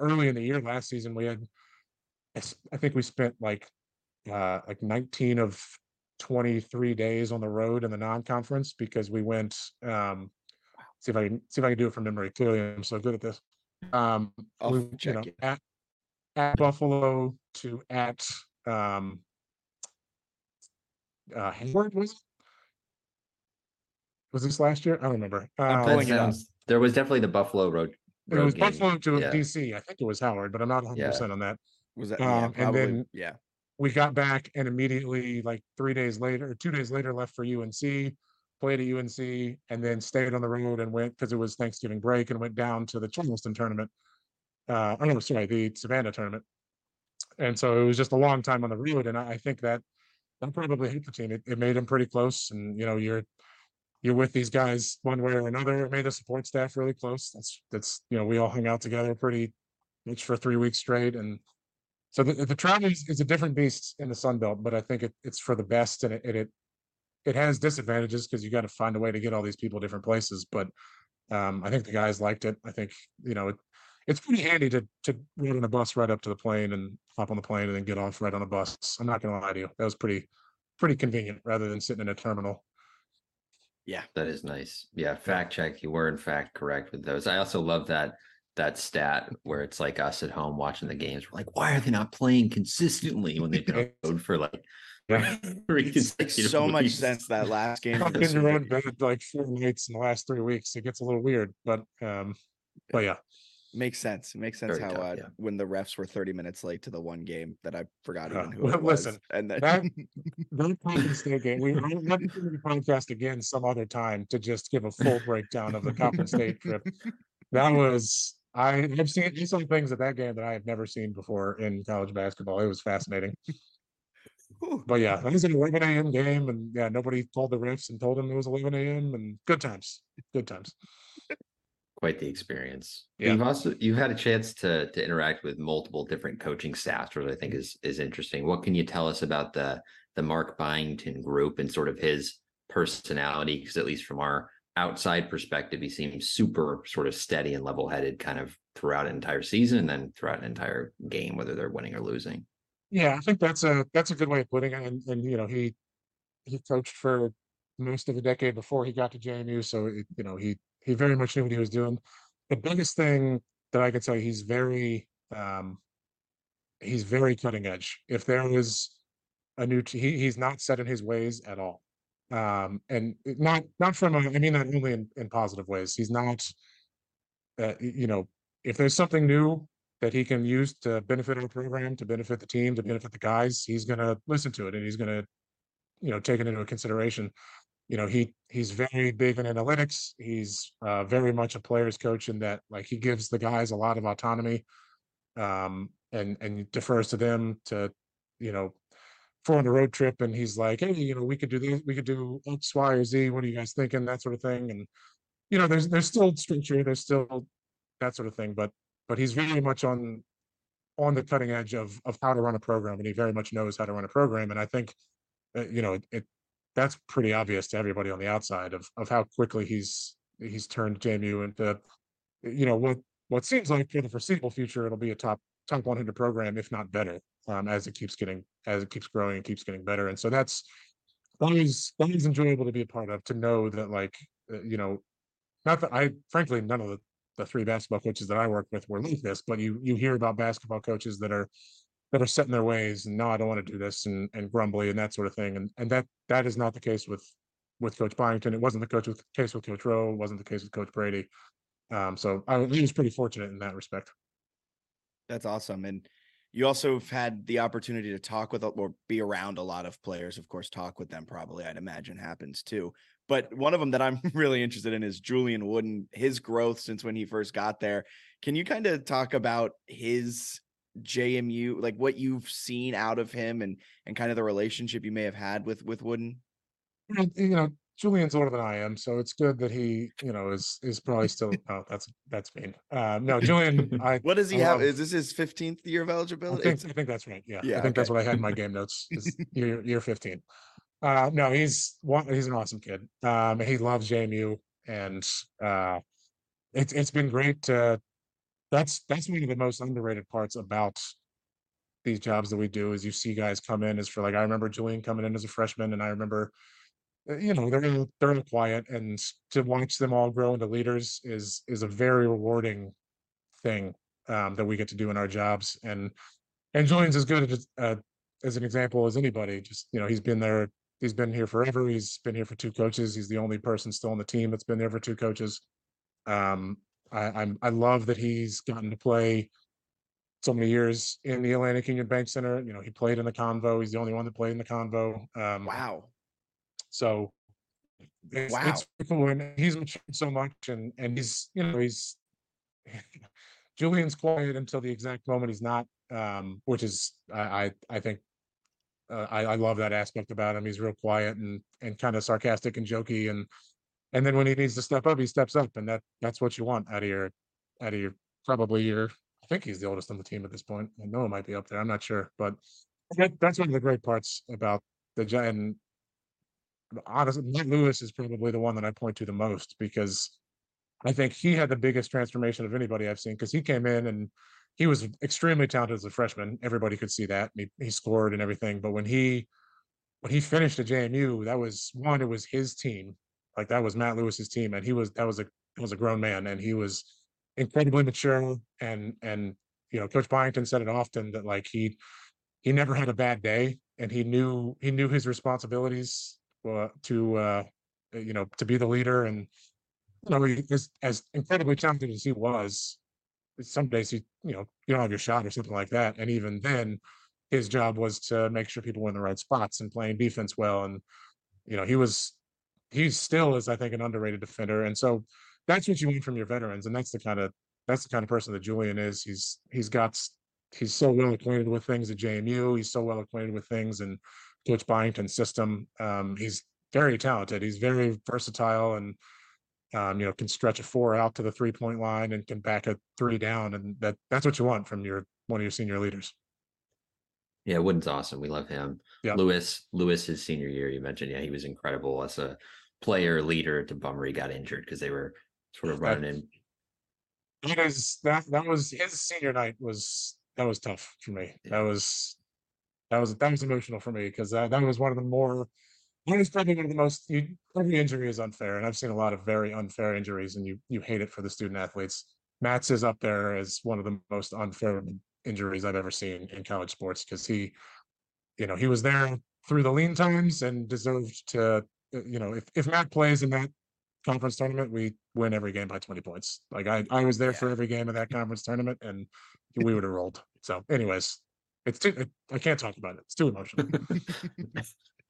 early in the year last season, we had, I think we spent like 19 of 23 days on the road in the non-conference because we went. See if I can do it from memory. Clearly, I'm so good at this. At Buffalo to at Howard, was this last year? I don't remember. There was definitely the Buffalo road. It was Buffalo to DC. I think it was Howard, but I'm not 100% on that. Was that? And then we got back and immediately, like 2 days later, left for UNC, played at UNC, and then stayed on the road and went, because it was Thanksgiving break, and went down to the Charleston tournament. The Savannah tournament. And so it was just a long time on the road, and I think that probably hit the team. It made them pretty close, and you know, you're you're with these guys one way or another. It made the support staff really close. That's you know, we all hung out together pretty much for 3 weeks straight. And so the travel is a different beast in the Sunbelt, but I think it's for the best, and it has disadvantages because you got to find a way to get all these people different places. But I think the guys liked it. I think, you know, it's pretty handy to ride on a bus right up to the plane and hop on the plane and then get off right on the bus. I'm not going to lie to you. That was pretty convenient rather than sitting in a terminal. Yeah, that is nice. Yeah, fact check. You were in fact correct with those. I also love that stat where it's like us at home watching the games. We're like, why are they not playing consistently when they've been on for like three consecutive so weeks? Much sense that last game. I've been around bed like 4 nights in the last 3 weeks. It gets a little weird, but yeah. Makes sense very how tough, yeah. When the refs were 30 minutes late to the one game that I forgot even who it was. Listen, and then that Penn State game, we might have to do the podcast again some other time to just give a full breakdown of the Conference State trip. That was I've seen some things at that game that I have never seen before in college basketball. It was fascinating. But yeah, that was an 11 a.m. game, and yeah, nobody told the refs and told them it was 11 a.m. and good times. Quite the experience. Yeah. You've had a chance to interact with multiple different coaching staffs, which I think is interesting. What can you tell us about the Mark Byington group and sort of his personality? Because at least from our outside perspective, he seems super sort of steady and level-headed kind of throughout an entire season and then throughout an entire game, whether they're winning or losing. Yeah, I think that's a good way of putting it. And you know, he coached for most of a decade before he got to JMU, so you know, he very much knew what he was doing. The biggest thing that I could tell you, he's very cutting edge. If there was a new, he's not set in his ways at all, and not from a, I mean that only in positive ways. He's not, you know, if there's something new that he can use to benefit our program, to benefit the team, to benefit the guys, he's gonna listen to it and he's gonna, you know, take it into consideration. You know, he's very big in analytics. He's very much a player's coach in that, like, he gives the guys a lot of autonomy, and defers to them to, you know, for on a road trip. And he's like, hey, you know, we could do this, we could do X, Y, or Z. What are you guys thinking? That sort of thing. And, you know, there's still structure, there's still that sort of thing, but he's very much on the cutting edge of how to run a program. And he very much knows how to run a program. And I think, you know, that's pretty obvious to everybody on the outside of how quickly he's turned JMU into, you know, what seems like for the foreseeable future, it'll be a top 100 program, if not better, as it keeps growing and keeps getting better. And so that's always enjoyable to be a part of, to know that, like, you know, not that I, frankly, none of the 3 basketball coaches that I worked with were like this, but you hear about basketball coaches that are set in their ways and, no, I don't want to do this, and grumbly and that sort of thing. And that is not the case with Coach Byington. It wasn't the case with Coach Rowe. It wasn't the case with Coach Brady. So I was pretty fortunate in that respect. That's awesome. And you also have had the opportunity to talk with or be around a lot of players. Of course, talk with them probably, I'd imagine, happens too. But one of them that I'm really interested in is Julian Wood and his growth since when he first got there. Can you kind of talk about his JMU, like what you've seen out of him and kind of the relationship you may have had with Wooden? You know, Julian's older than I am, so it's good that he, you know, is probably still that's mean. No, Julian, what does he have? Is this his 15th year of eligibility? I think that's right. Yeah. I think that's what I had in my game notes, is year 15. No, he's an awesome kid. He loves JMU, and it's been great to that's one of the most underrated parts about these jobs that we do, is you see guys come in as, for like, I remember Julian coming in as a freshman, and I remember, you know, they're quiet, and to watch them all grow into leaders is a very rewarding thing that we get to do in our jobs. And Julian's as good as an example as anybody. Just, you know, he's been here forever. He's been here for 2 coaches. He's the only person still on the team that's been there for 2 coaches. I love that he's gotten to play so many years in the Atlantic Union Bank Center. You know, he played in the Convo. He's the only one that played in the Convo. Wow. So it's cool. And he's matured so much, and he's, you know, Julian's quiet until the exact moment he's not, which is, I think, I love that aspect about him. He's real quiet and kind of sarcastic and jokey, and And then when he needs to step up, he steps up, and that's what you want out of your probably your. I think he's the oldest on the team at this point. I know it might be up there. I'm not sure, but that's one of the great parts about the Giant. Honestly, Matt Lewis is probably the one that I point to the most, because I think he had the biggest transformation of anybody I've seen, because he came in and he was extremely talented as a freshman. Everybody could see that. He scored and everything. But when he finished at JMU, that was one, it was his team. Like, that was Matt Lewis's team. And he was a grown man, and he was incredibly mature. And you know, Coach Byington said it often that, like, he never had a bad day, and he knew his responsibilities to be the leader. And you know, as incredibly talented as he was, some days you don't have your shot or something like that. And even then, his job was to make sure people were in the right spots and playing defense well. And you know, he still is, I think, an underrated defender. And so that's what you need from your veterans, and that's the kind of person that Julian is. He's so well acquainted with things at JMU. He's so well acquainted with things and Coach Byington's system. He's very talented. He's very versatile, and can stretch a four out to the 3-point line and can back a three down. And that's what you want from one of your senior leaders. Yeah, Wooden's awesome. We love him. Yeah. Lewis, his senior year, you mentioned, yeah, he was incredible as a player, leader. It's a bummer he got injured, because they were sort of running in. That was his senior night. That was tough for me. Yeah. That was emotional for me, because that was one of the more. It was probably one of the most. Every injury is unfair, and I've seen a lot of very unfair injuries, and you hate it for the student athletes. Matt's is up there as one of the most unfair injuries I've ever seen in college sports, because he was there through the lean times and deserved to. You know, if Matt plays in that conference tournament, we win every game by 20 points. Like, I was there for every game of that conference tournament, and we would have rolled. So, anyways. I can't talk about it. It's too emotional.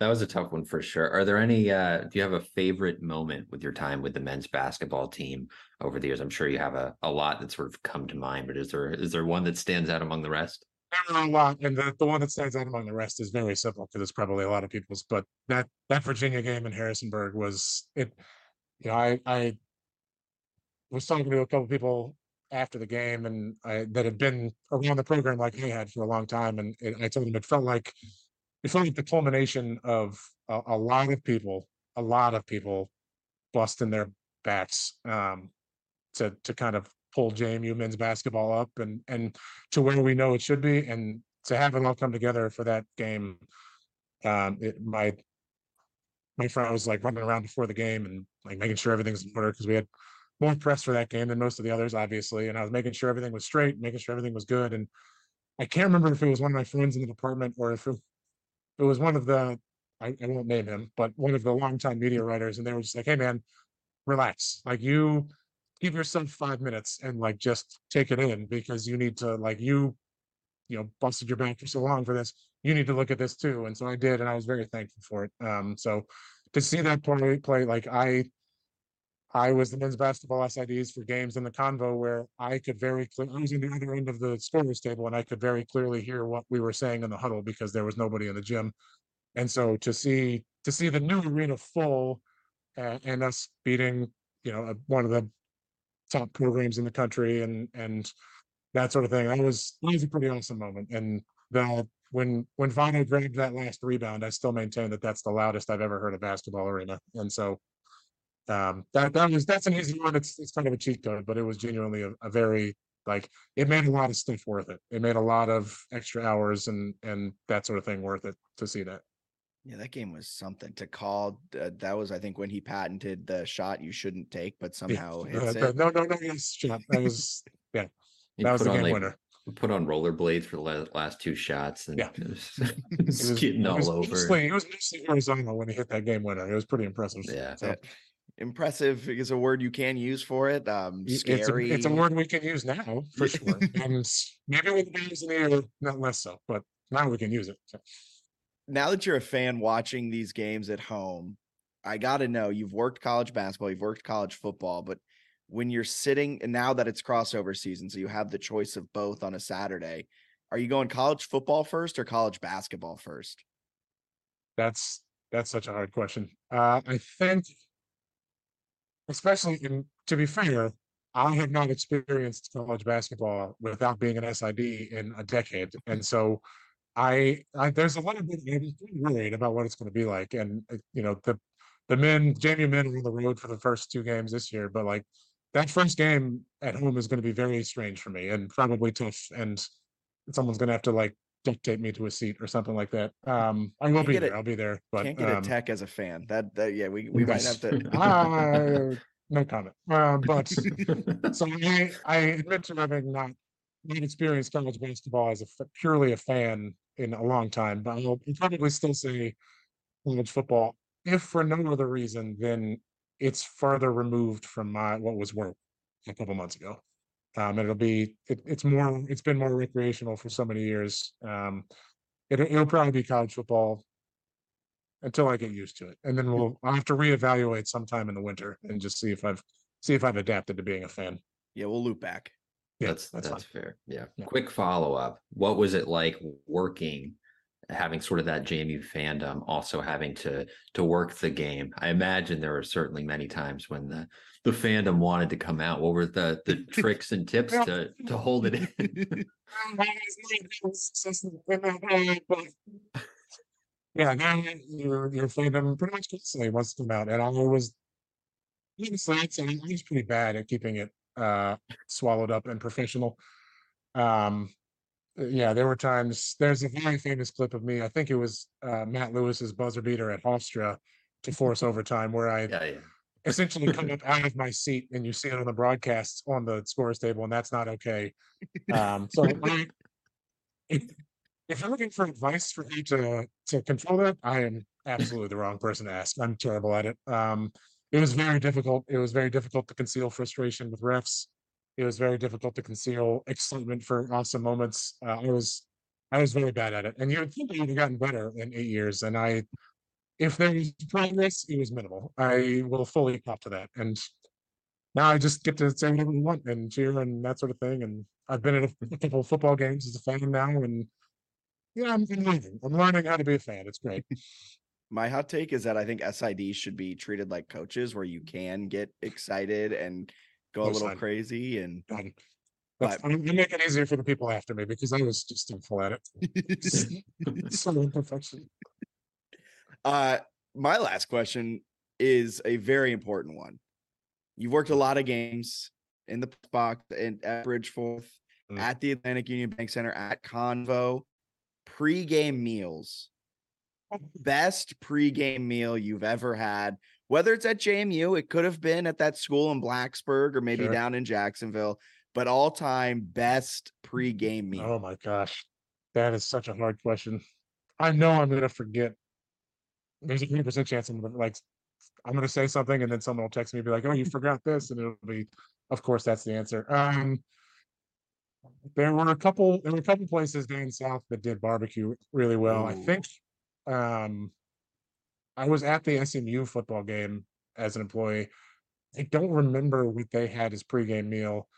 That was a tough one for sure. Are there any, do you have a favorite moment with your time with the men's basketball team over the years? I'm sure you have a lot that sort of come to mind, but is there one that stands out among the rest? There are a lot. And the one that stands out among the rest is very simple, because it's probably a lot of people's, but that Virginia game in Harrisonburg was it. You know, I was talking to a couple people after the game, and that had been around the program like he had for a long time, and I told him it felt like the culmination of a lot of people busting their backs to kind of pull JMU men's basketball up and to where we know it should be, and to have it all come together for that game. My friend was like running around before the game and like making sure everything's in order, because we had more press for that game than most of the others, obviously. And I was making sure everything was straight, making sure everything was good. And I can't remember if it was one of my friends in the department or if it was one of the, I won't name him, but one of the longtime media writers. And they were just like, hey man, relax. Like, you give yourself 5 minutes and like, just take it in, because you need to, like, you busted your back for so long for this. You need to look at this too. And so I did, and I was very thankful for it. So to see that play, like, I was the men's basketball SIDs for games in the Convo where I was in the other end of the scorer's table, and I could very clearly hear what we were saying in the huddle, because there was nobody in the gym. And so to see the new arena full, and us beating, you know, one of the top programs in the country and that sort of thing, that was a pretty awesome moment. And when Vino grabbed that last rebound, I still maintain that's the loudest I've ever heard a basketball arena. And so that's an easy one. It's kind of a cheat code, but it was genuinely a very, like, it made a lot of stuff worth it. It made a lot of extra hours and that sort of thing worth it to see that. Yeah, that game was something to call. That was, I think, when he patented the shot you shouldn't take, but somehow hits it. No, yes, shot. That was that was the game winner. Put on rollerblades for the last two shots, and it was skidding all over. It was mostly horizontal when he hit that game winner. It was pretty impressive. Yeah. So. Impressive is a word you can use for it. Scary. It's a word we can use now for sure. Maybe with the games in the air, not less so, but now we can use it. So. Now that you're a fan watching these games at home, I got to know, you've worked college basketball, you've worked college football, but when you're sitting, and now that it's crossover season, so you have the choice of both on a Saturday, are you going college football first or college basketball first? That's such a hard question. I think especially in, to be fair, I have not experienced college basketball without being an SID in a decade. And so I there's a lot of bit I'm worried about what it's going to be like. And, you know, the men, JMU men are on the road for the first two games this year, but like that first game at home is going to be very strange for me and probably tough. And someone's going to have to like dictate me to a seat or something like that. I will be there. I'll be there. But can't get a Tech as a fan. That yeah, we might have to. No comment. But so I admit to having not experienced college basketball as purely a fan in a long time, but I'll probably still say college football, if for no other reason than it's further removed from what was work a couple months ago. And it'll be it's been more recreational for so many years. It'll probably be college football until I get used to it, and then I'll have to reevaluate sometime in the winter and just see if I've adapted to being a fan. Yeah, we'll loop back. Yeah, that's fair. Yeah. Yeah. Quick follow up. What was it like working, having sort of that JMU fandom, also having to work the game? I imagine there were certainly many times when the fandom wanted to come out. What were the tricks and tips to hold it in? Yeah, now your fandom pretty much constantly wants to come out, and I was pretty bad at keeping it swallowed up and professional. Yeah, there were times. There's a very famous clip of me. I think it was Matt Lewis's buzzer beater at Hofstra to force overtime, where I essentially come up out of my seat, and you see it on the broadcasts on the scores table, and that's not okay. So if you're looking for advice for you to control that, I am absolutely the wrong person to ask. I'm terrible at it. It was very difficult. It was very difficult to conceal frustration with refs. It was very difficult to conceal excitement for awesome moments. I was very bad at it. And you would think I would have gotten better in 8 years. And if there was progress, it was minimal. I will fully cop to that. And now I just get to say whatever we want and cheer and that sort of thing. And I've been at a couple of football games as a fan now, and yeah, I'm learning how to be a fan. It's great. My hot take is that I think SID should be treated like coaches, where you can get excited and go a little crazy. And you make it easier for the people after me, because I was just awful at it. So imperfection. My last question is a very important one. You've worked a lot of games in the box and at Bridgeforth, at the Atlantic Union Bank Center, at Convo. Pre-game meals, best pre-game meal you've ever had, whether it's at JMU, it could have been at that school in Blacksburg, or maybe down in Jacksonville, but all-time best pre-game meal. Oh my gosh, that is such a hard question. I know I'm gonna forget. There's a 100% chance I'm gonna say something, and then someone will text me and be like, "Oh, you forgot this," and it'll be, of course, that's the answer. There were a couple places down south that did barbecue really well. Ooh. I think I was at the SMU football game as an employee. I don't remember what they had as pregame meal.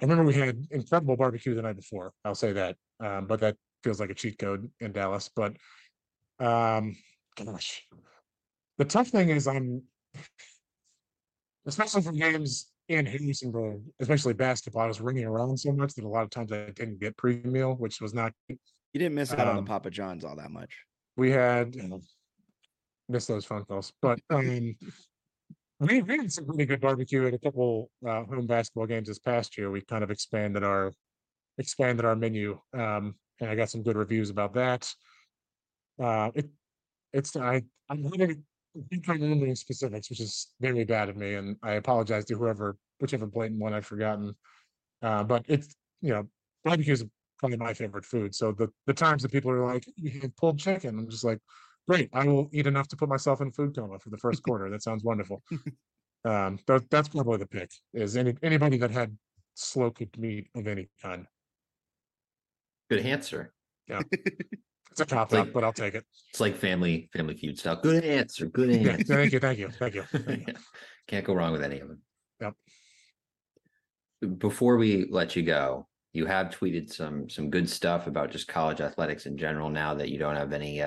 I remember we had incredible barbecue the night before. I'll say that, but that feels like a cheat code in Dallas. But gosh, the tough thing is especially for games in Harrisonburg, especially basketball, I was ringing around so much that a lot of times I didn't get pre-game meal, which was not good. You didn't miss out on the Papa John's all that much. We had missed those phone calls, but we had some really good barbecue at a couple home basketball games this past year. We kind of expanded our menu, and I got some good reviews about that. I think I'm remembering specifics, which is very bad of me, and I apologize to whichever blatant one I've forgotten. But it's, barbecue is probably my favorite food. So the times that people are like, "You had pulled chicken," I'm just like, "Great, I will eat enough to put myself in food coma for the first quarter. That sounds wonderful." That's probably the pick, is anybody that had slow cooked meat of any kind. Good answer. Yeah. It's a cop out, but I'll take it. It's like Family Feud style. Good answer. Good answer. Yeah, thank you. Yeah. Can't go wrong with any of them. Yep. Before we let you go, you have tweeted some good stuff about just college athletics in general now that you don't have any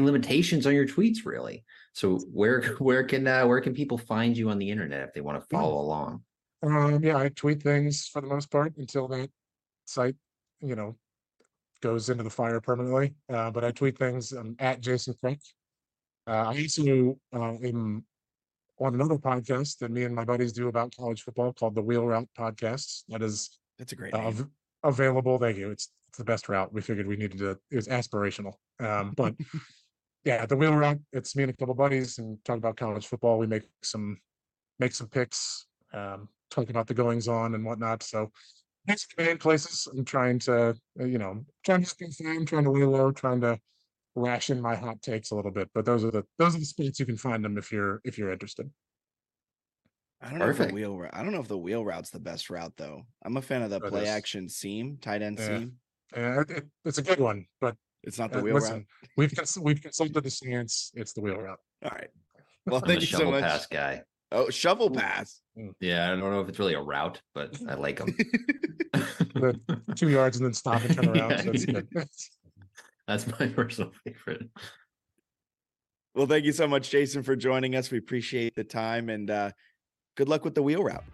limitations on your tweets, really. So where can people find you on the internet if they want to follow along? Yeah, I tweet things for the most part until that site, goes into the fire permanently. But I tweet things at Jason Frank. I also am on another podcast that me and my buddies do about college football called the Wheel Route Podcast. That's a great name. Available. Thank you. It's the best route. We figured we needed to. It was aspirational. But yeah, the Wheel Route. It's me and a couple buddies and talk about college football. We make some picks, talking about the goings on and whatnot. So that's the main places. I'm trying to, trying to stay firm, trying to lay low, trying to ration my hot takes a little bit. But those are the spots you can find them if you're interested. I don't know if the wheel route's the best route though. I'm a fan of the play action seam, tight end seam. Yeah, it's a good one, but it's not the wheel route. We've consulted the science. It's the wheel route. All right. Well, thank you so much. Pass guy. Oh, shovel pass. Yeah, I don't know if it's really a route, but I like them. 2 yards and then stop and turn around. Yeah. So that's good. That's my personal favorite. Well, thank you so much, Jason, for joining us. We appreciate the time and good luck with the wheel route.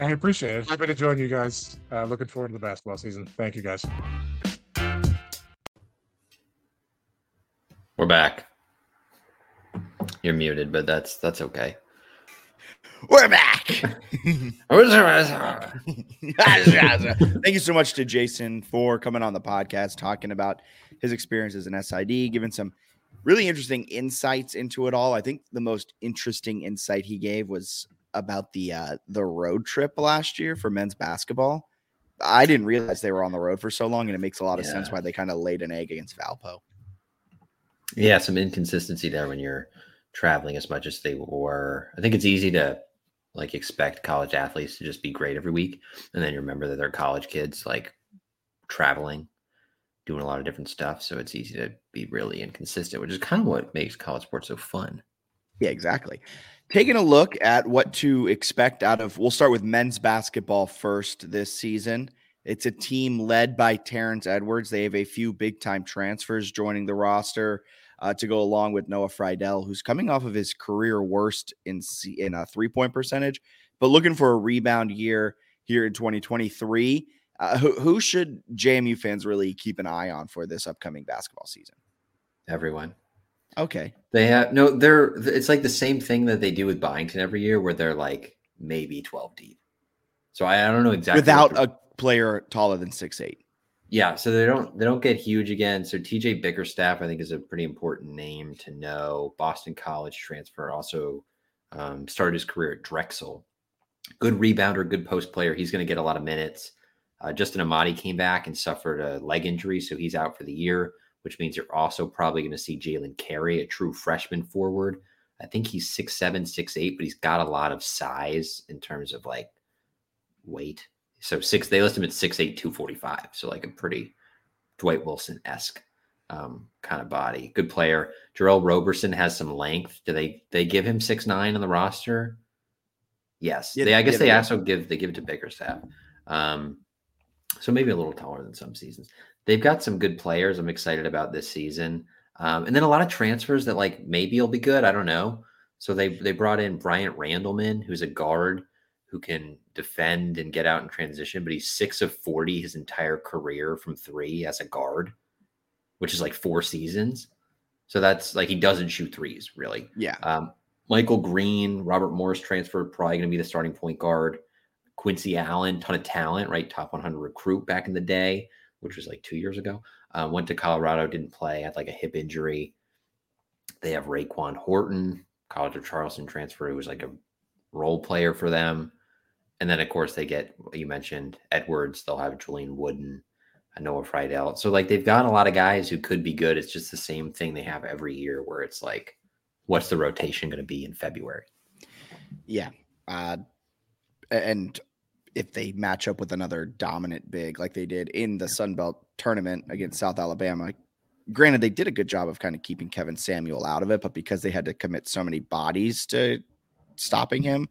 I appreciate it. Happy to join you guys. Looking forward to the basketball season. Thank you, guys. We're back. You're muted, but that's okay. We're back. Thank you so much to Jason for coming on the podcast, talking about his experience as an SID, giving some really interesting insights into it all. I think the most interesting insight he gave was about the road trip last year for men's basketball. I didn't realize they were on the road for so long, and it makes a lot of sense why they kind of laid an egg against Valpo. Yeah, some inconsistency there when you're traveling as much as they were. I think it's easy to expect college athletes to just be great every week. And then you remember that they're college kids, traveling, doing a lot of different stuff. So it's easy to be really inconsistent, which is kind of what makes college sports so fun. Yeah, exactly. Taking a look at what to expect we'll start with men's basketball first this season. It's a team led by Terrence Edwards. They have a few big time transfers joining the roster to go along with Noah Freidel, who's coming off of his career worst in a 3-point percentage, but looking for a rebound year here in 2023. Who should JMU fans really keep an eye on for this upcoming basketball season? Everyone. Okay. It's like the same thing that they do with Byington every year where they're maybe 12 deep. So I don't know exactly. Without a player taller than 6'8". Yeah, so they don't get huge again. So TJ Bickerstaff, I think, is a pretty important name to know. Boston College transfer, also started his career at Drexel. Good rebounder, good post player. He's going to get a lot of minutes. Justin Amati came back and suffered a leg injury, so he's out for the year, which means you're also probably going to see Jalen Carey, a true freshman forward. I think he's 6'7", 6'8", but he's got a lot of size in terms of weight. So they list him at 6'8", 245. So a pretty Dwight Wilson-esque kind of body. Good player. Jarrell Roberson has some length. Do they give him 6'9" on the roster? Yes. Yeah, they give it to Bickerstaff. So maybe a little taller than some seasons. They've got some good players I'm excited about this season. And then a lot of transfers that maybe he'll be good. I don't know. So they brought in Bryant Randleman, who's a guard who can defend and get out in transition, but he's 6 of 40 his entire career from 3 as a guard, which is 4 seasons. So that's he doesn't shoot threes really. Yeah. Michael Green, Robert Morris transfer, probably going to be the starting point guard. Quincy Allen, ton of talent, right? Top 100 recruit back in the day, which was 2 years ago. Went to Colorado, didn't play, had a hip injury. They have Raekwon Horton, College of Charleston transfer, who was a role player for them. And then, of course, they get, you mentioned, Edwards. They'll have Julian Wooden, Noah Freidel. So, they've got a lot of guys who could be good. It's just the same thing they have every year where it's what's the rotation going to be in February? Yeah. And if they match up with another dominant big like they did in the Sunbelt tournament against South Alabama, granted, they did a good job of kind of keeping Kevin Samuel out of it, but because they had to commit so many bodies to – stopping him,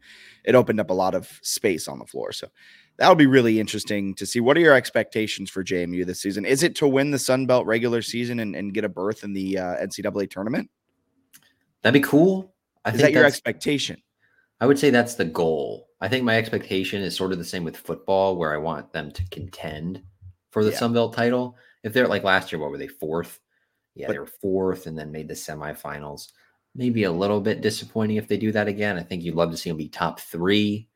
it opened up a lot of space on the floor. So that'll be really interesting to see. What are your expectations for JMU this season? Is it to win the Sun Belt regular season and get a berth in the NCAA tournament? That'd be cool. Is that your expectation? I would say that's the goal. I think my expectation is sort of the same with football, where I want them to contend for the Sunbelt title. If they're like last year, what were they, fourth? Yeah, they were fourth and then made the semifinals. Maybe a little bit disappointing if they do that again. I think you'd love to see them be top three,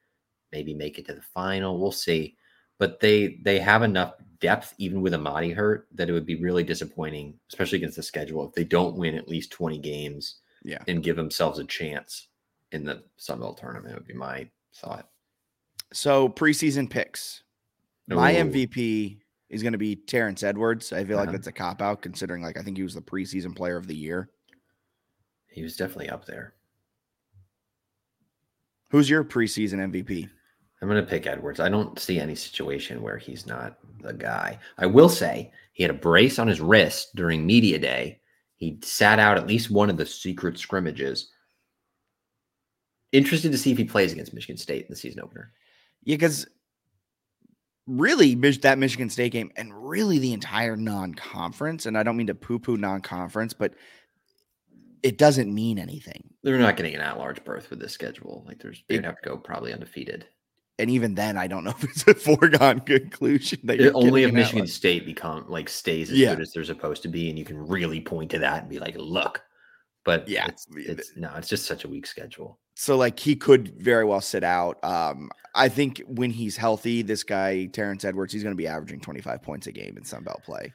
maybe make it to the final. We'll see. But they have enough depth, even with Amadi hurt, that it would be really disappointing, especially against the schedule, if they don't win at least 20 games and give themselves a chance in the Sunbelt tournament, would be my thought. So preseason picks. Ooh. My MVP is going to be Terrence Edwards. I feel like that's a cop-out, considering I think he was the preseason player of the year. He was definitely up there. Who's your preseason MVP? I'm going to pick Edwards. I don't see any situation where he's not the guy. I will say he had a brace on his wrist during media day. He sat out at least one of the secret scrimmages. Interested to see if he plays against Michigan State in the season opener. Yeah, because really that Michigan State game and really the entire non-conference, and I don't mean to poo-poo non-conference, but it doesn't mean anything. They're not getting an at-large berth with this schedule. They'd have to go probably undefeated. And even then, I don't know if it's a foregone conclusion. Only if Michigan State stays as good as they're supposed to be, and you can really point to that and be like, look. But it's just such a weak schedule. So he could very well sit out. I think when he's healthy, this guy, Terrence Edwards, he's going to be averaging 25 points a game in Sunbelt play.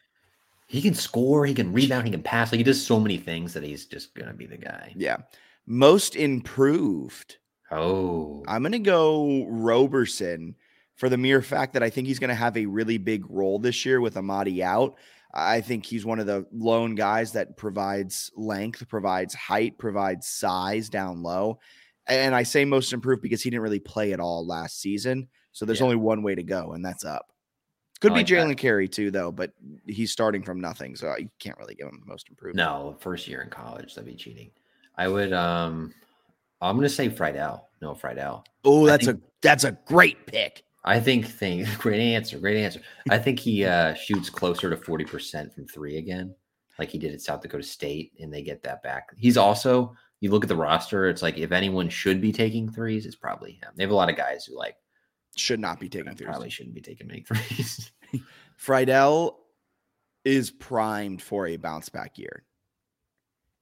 He can score, he can rebound, he can pass. He does so many things that he's just going to be the guy. Yeah. Most improved. Oh. I'm going to go Roberson for the mere fact that I think he's going to have a really big role this year with Amadi out. I think he's one of the lone guys that provides length, provides height, provides size down low. And I say most improved because he didn't really play at all last season. So there's only one way to go, and that's up. Could be Jalen Carey too, though, but he's starting from nothing. So you can't really give him most improved. No, first year in college, that'd be cheating. I would, I'm going to say Freidel. Noah Freidel. Oh, that's a great pick. Great answer. I think he shoots closer to 40% from three again, like he did at South Dakota State, and they get that back. He's also, you look at the roster, it's if anyone should be taking threes, it's probably him. They have a lot of guys who should not be taking threes. Probably shouldn't be taking many threes. Freidel is primed for a bounce back year.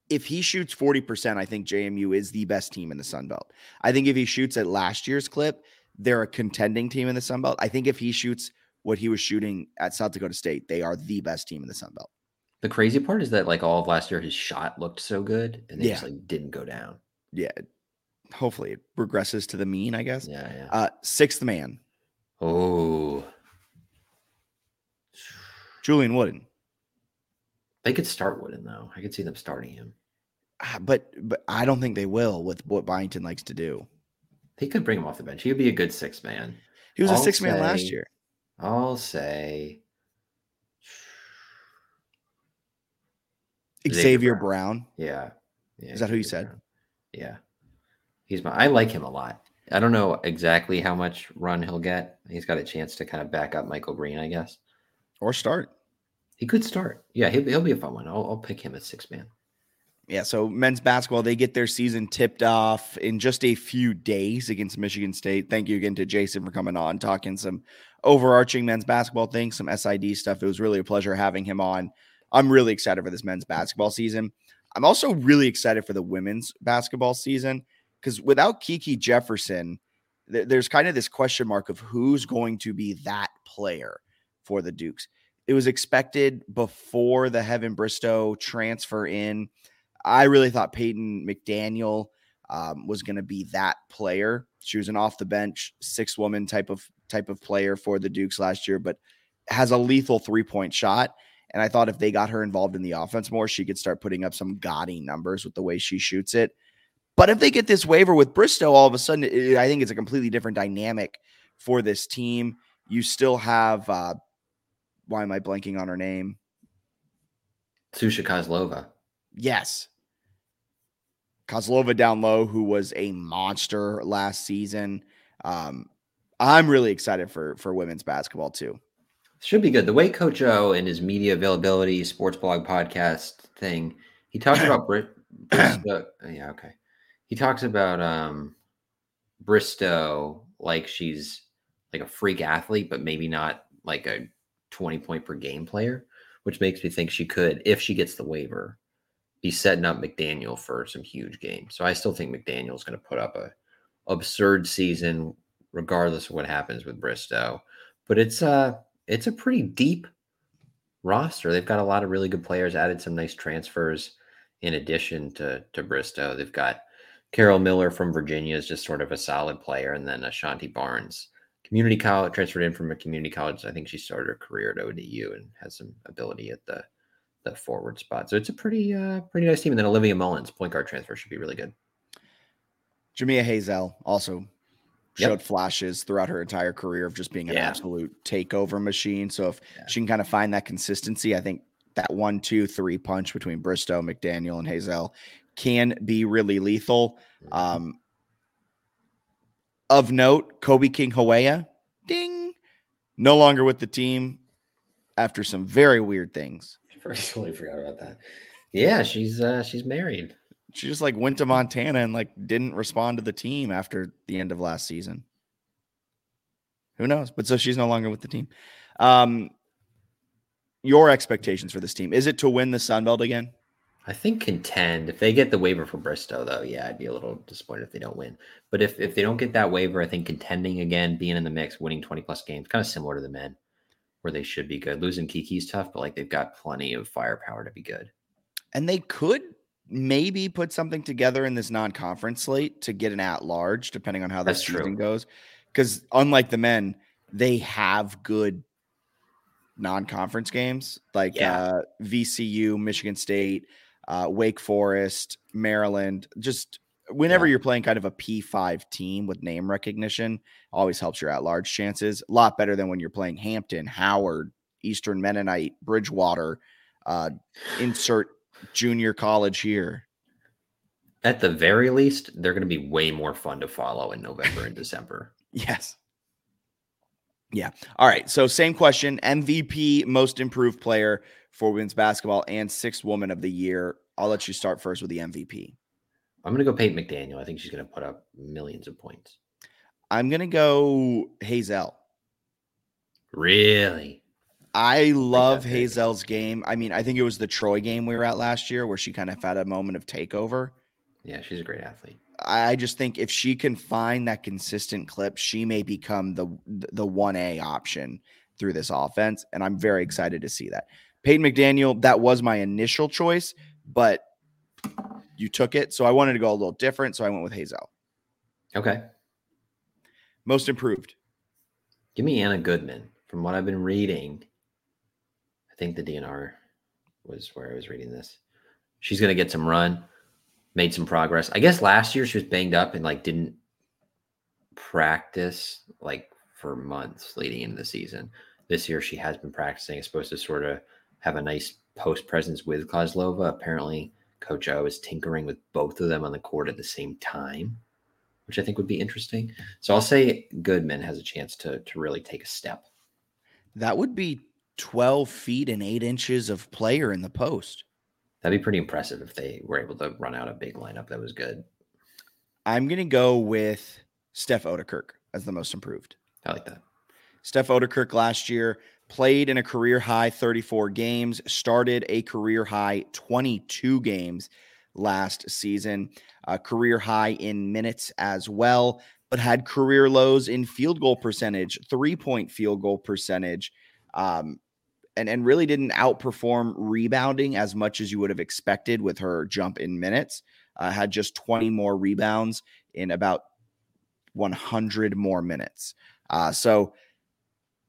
If he shoots 40%, I think JMU is the best team in the Sun Belt. I think if he shoots at last year's clip, they're a contending team in the Sun Belt. I think if he shoots what he was shooting at South Dakota State, they are the best team in the Sun Belt. The crazy part is that all of last year, his shot looked so good and they just didn't go down. Yeah. Hopefully it regresses to the mean, I guess. Yeah. Sixth man. Oh, Julian Wooden. They could start Wooden though. I could see them starting him, but I don't think they will with what Byington likes to do. He could bring him off the bench. He would be a good sixth man. He was a sixth man last year. I'll say Xavier Brown. Yeah. Is that who you said? Yeah. I like him a lot. I don't know exactly how much run he'll get. He's got a chance to kind of back up Michael Green, I guess. Or start. He could start. Yeah, he'll be a fun one. I'll pick him at sixth man. Yeah, so men's basketball, they get their season tipped off in just a few days against Michigan State. Thank you again to Jason for coming on, talking some overarching men's basketball things, some SID stuff. It was really a pleasure having him on. I'm really excited for this men's basketball season. I'm also really excited for the women's basketball season because without Kiki Jefferson, there's kind of this question mark of who's going to be that player for the Dukes. It was expected before the Heaven Bristow transfer in. I really thought Peyton McDaniel was going to be that player. She was an off the bench, six woman type of player for the Dukes last year, but has a lethal 3-point shot. And I thought if they got her involved in the offense more, she could start putting up some gaudy numbers with the way she shoots it. But if they get this waiver with Bristow, all of a sudden, I think it's a completely different dynamic for this team. You still have, why am I blanking on her name? Susha Kozlova. Yes. Kozlova down low, who was a monster last season. I'm really excited for women's basketball too. Should be good. The way Coach O and his media availability, sports blog podcast thing, he talked about Bristow, yeah, okay. He talks about Bristow like she's like a freak athlete, but maybe not like a 20-point per game player, which makes me think she could, if she gets the waiver, be setting up McDaniel for some huge games. So I still think McDaniel's going to put up a absurd season, regardless of what happens with Bristow. But it's a pretty deep roster. They've got a lot of really good players, added some nice transfers in addition to Bristow. They've got Carol Miller from Virginia is just sort of a solid player, and then Ashanti Barnes, community college, transferred in from a community college. I think she started her career at ODU and has some ability at the forward spot. So it's a pretty nice team. And then Olivia Mullins, point guard transfer, should be really good. Jamia Hazel also showed flashes throughout her entire career of just being an absolute takeover machine. So if she can kind of find that consistency, I think that 1-2-3 punch between Bristow, McDaniel, and Hazel can be really lethal. Of note, Kobe King-Hawea, no longer with the team after some very weird things. I totally forgot about that. Yeah, she's married. She just like went to Montana and like didn't respond to the team after the end of last season. Who knows? But so she's no longer with the team. Your expectations for this team, is it to win the Sunbelt again? I think contend. If they get the waiver for Bristow, though, yeah, I'd be a little disappointed if they don't win. But if they don't get that waiver, I think contending again, being in the mix, winning 20-plus games, kind of similar to the men, where they should be good. Losing Kiki's tough, but like they've got plenty of firepower to be good. And they could maybe put something together in this non-conference slate to get an at-large, depending on how the season goes. Because unlike the men, they have good non-conference games, like VCU, Michigan State, Wake Forest, Maryland. Just whenever you're playing kind of a P5 team with name recognition, always helps your at-large chances. A lot better than when you're playing Hampton, Howard, Eastern Mennonite, Bridgewater, insert junior college here. At the very least, they're going to be way more fun to follow in November and December. Yes. Yeah. All right. So same question. MVP, most improved player for women's basketball and sixth woman of the year. I'll let you start first with the MVP. I'm going to go Peyton McDaniel. I think she's going to put up millions of points. I'm going to go Hazel. Really? I love Hazel's game. I mean, I think it was the Troy game we were at last year where she kind of had a moment of takeover. Yeah, she's a great athlete. I just think if she can find that consistent clip, she may become the 1A option through this offense, and I'm very excited to see that. Peyton McDaniel, that was my initial choice, but you took it, so I wanted to go a little different, so I went with Hazel. Okay. Most improved. Give me Anna Goodman. From what I've been reading, I think the DNR was where I was reading this. She's going to get some run, made some progress. I guess last year she was banged up and like didn't practice like for months leading into the season. This year she has been practicing. It's supposed to sort of have a nice post presence with Kozlova. Apparently Coach O is tinkering with both of them on the court at the same time, which I think would be interesting. So I'll say Goodman has a chance to really take a step. That would be 12 feet and 8 inches of player in the post. That'd be pretty impressive if they were able to run out a big lineup that was good. I'm going to go with Steph Odekirk as the most improved. I like that. Steph Odekirk last year played in a career-high 34 games, started a career-high 22 games last season, a career-high in minutes as well, but had career lows in field goal percentage, three-point field goal percentage, and really didn't outperform rebounding as much as you would have expected with her jump in minutes. Had just 20 more rebounds in about 100 more minutes. So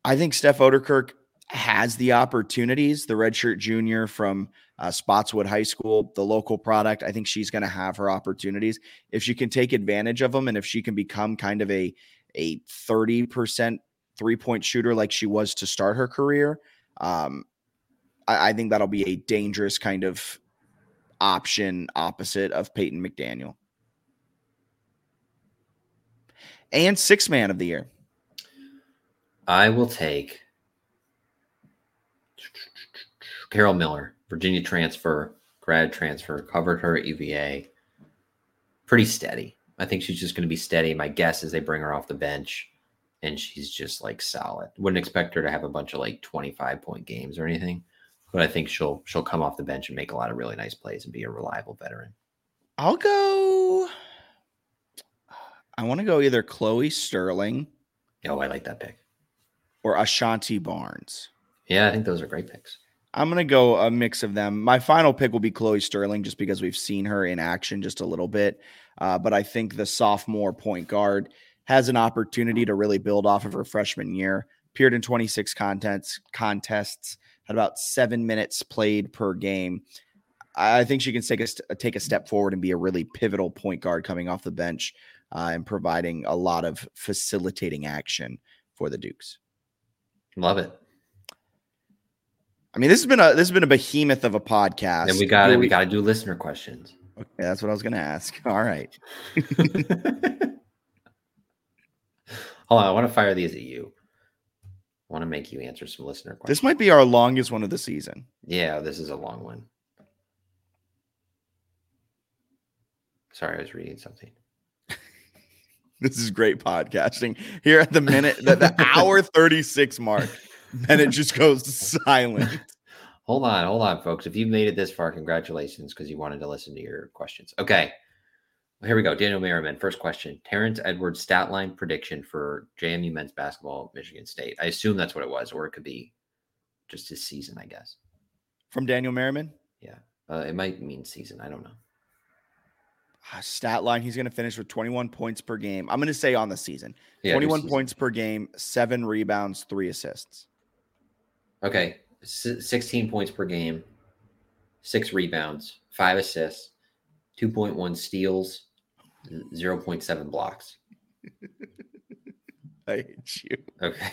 I think Steph Odekirk has the opportunities, the redshirt junior from Spotswood High School, the local product. I think she's going to have her opportunities if she can take advantage of them, and if she can become kind of a 30% three-point shooter like she was to start her career. I think that'll be a dangerous kind of option opposite of Peyton McDaniel. And sixth man of the year. I will take Carol Miller, Virginia transfer, grad transfer, covered her at UVA. Pretty steady. I think she's just going to be steady. My guess is they bring her off the bench and she's just like solid. Wouldn't expect her to have a bunch of like 25-point games or anything, but I think she'll come off the bench and make a lot of really nice plays and be a reliable veteran. I'll go. I want to go either Chloe Sterling. Oh, I like that pick. Or Ashanti Barnes. Yeah, I think those are great picks. I'm going to go a mix of them. My final pick will be Chloe Sterling just because we've seen her in action just a little bit. But I think the sophomore point guard has an opportunity to really build off of her freshman year. Appeared in 26 contests, had about 7 minutes played per game. I think she can take a step forward and be a really pivotal point guard coming off the bench and providing a lot of facilitating action for the Dukes. Love it. I mean, this has been a behemoth of a podcast. And we got to do listener questions. Okay, that's what I was going to ask. All right. Hold on, I want to fire these at you. I want to make you answer some listener questions. This might be our longest one of the season. Yeah, this is a long one. Sorry, I was reading something. This is great podcasting. Here at the minute, the hour 36 mark, and it just goes silent. Hold on, folks. If you've made it this far, congratulations, because you wanted to listen to your questions. Okay, well, here we go. Daniel Merriman, first question. Terrence Edwards stat line prediction for JMU men's basketball, Michigan State. I assume that's what it was, or it could be just his season, I guess. From Daniel Merriman? Yeah. It might mean season. I don't know. Stat line, he's going to finish with 21 points per game. I'm going to say on the season. Yeah, 21 points per game, 7 rebounds, 3 assists. Okay, 16 points per game, 6 rebounds, 5 assists, 2.1 steals, 0.7 blocks. I hate you. Okay.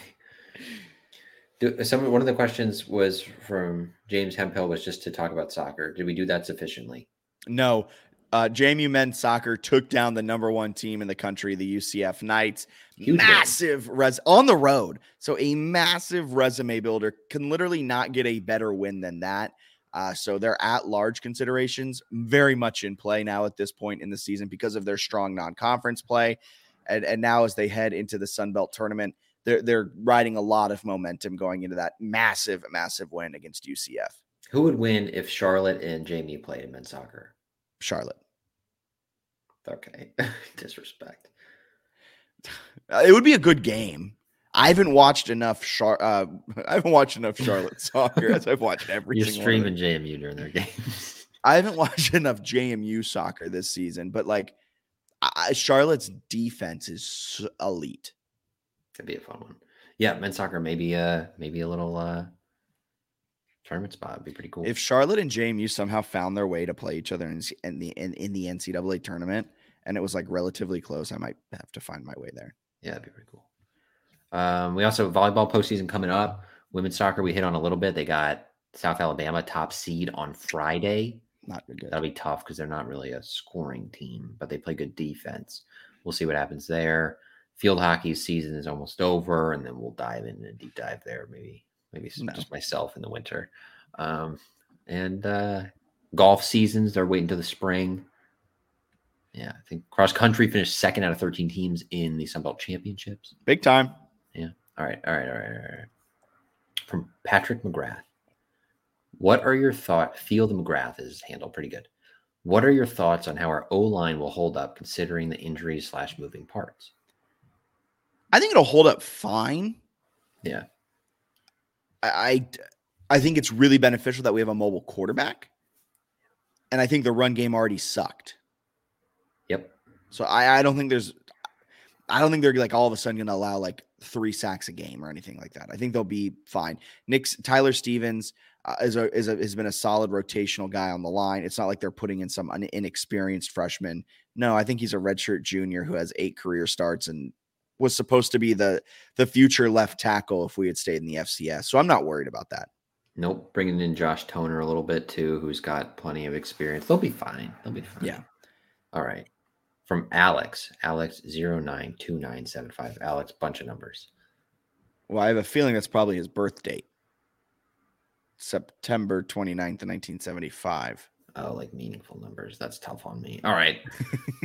One of the questions was from James Hemphill was just to talk about soccer. Did we do that sufficiently? No. JMU men's soccer took down the number 1 team in the country, the UCF Knights. Massive on the road. So a massive resume builder. Can literally not get a better win than that. So they're at large considerations very much in play now at this point in the season because of their strong non-conference play. And now as they head into the Sunbelt tournament, they're riding a lot of momentum going into that massive, massive win against UCF. Who would win if Charlotte and JMU played in men's soccer? Charlotte. Okay. Disrespect. It would be a good game. I haven't watched enough Charlotte soccer as I've watched every single one. You're streaming JMU during their games. I haven't watched enough JMU soccer this season, but like Charlotte's defense is elite. Could be a fun one. Yeah, men's soccer maybe a little tournament spot would be pretty cool. If Charlotte and JMU somehow found their way to play each other in the NCAA tournament and it was like relatively close, I might have to find my way there. Yeah, that'd be pretty cool. We also have volleyball postseason coming up. Women's soccer we hit on a little bit. They got South Alabama top seed on Friday. Not good. That'll be tough because they're not really a scoring team, but they play good defense. We'll see what happens there. Field hockey season is almost over, and then we'll dive in a deep dive there maybe. Just myself in the winter. And golf seasons, they're waiting till the spring. Yeah, I think cross country finished second out of 13 teams in the Sunbelt Championships. Big time. Yeah. All right. From Patrick McGrath. What are your thoughts? Field McGrath is handled pretty good. What are your thoughts on how our O-line will hold up considering the injuries / moving parts? I think it'll hold up fine. Yeah. I think it's really beneficial that we have a mobile quarterback. And I think the run game already sucked. Yep. So I don't think they're like all of a sudden going to allow like 3 sacks a game or anything like that. I think they'll be fine. Tyler Stevens has been a solid rotational guy on the line. It's not like they're putting in some inexperienced freshman. No, I think he's a redshirt junior who has 8 career starts and was supposed to be the future left tackle if we had stayed in the FCS. So I'm not worried about that. Nope. Bringing in Josh Toner a little bit too, who's got plenty of experience. They'll be fine. Yeah. All right. From Alex 092975. Alex, bunch of numbers. Well, I have a feeling that's probably his birth date. September 29th, 1975. like meaningful numbers. That's tough on me. All right.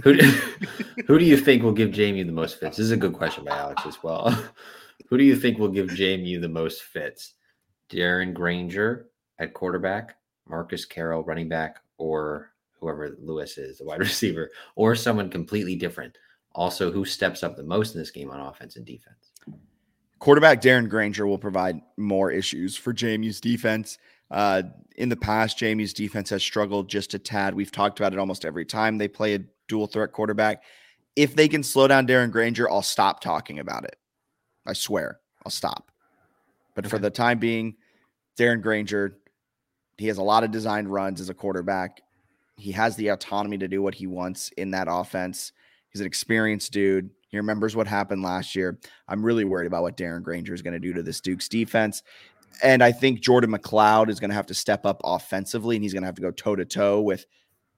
Who do you think will give JMU the most fits? This is a good question by Alex as well. Who do you think will give JMU the most fits? Darren Grainger at quarterback, Marcus Carroll running back, or whoever Lewis is, the wide receiver, or someone completely different. Also, who steps up the most in this game on offense and defense? Quarterback Darren Grainger will provide more issues for JMU's defense. In the past, JMU's defense has struggled just a tad. We've talked about it almost every time they play a dual threat quarterback. If they can slow down Darren Grainger, I'll stop talking about it. I swear, I'll stop. But okay, for the time being, Darren Grainger, he has a lot of designed runs as a quarterback. He has the autonomy to do what he wants in that offense. He's an experienced dude. He remembers what happened last year. I'm really worried about what Darren Grainger is going to do to this Duke's defense. And I think Jordan McLeod is going to have to step up offensively, and he's going to have to go toe-to-toe with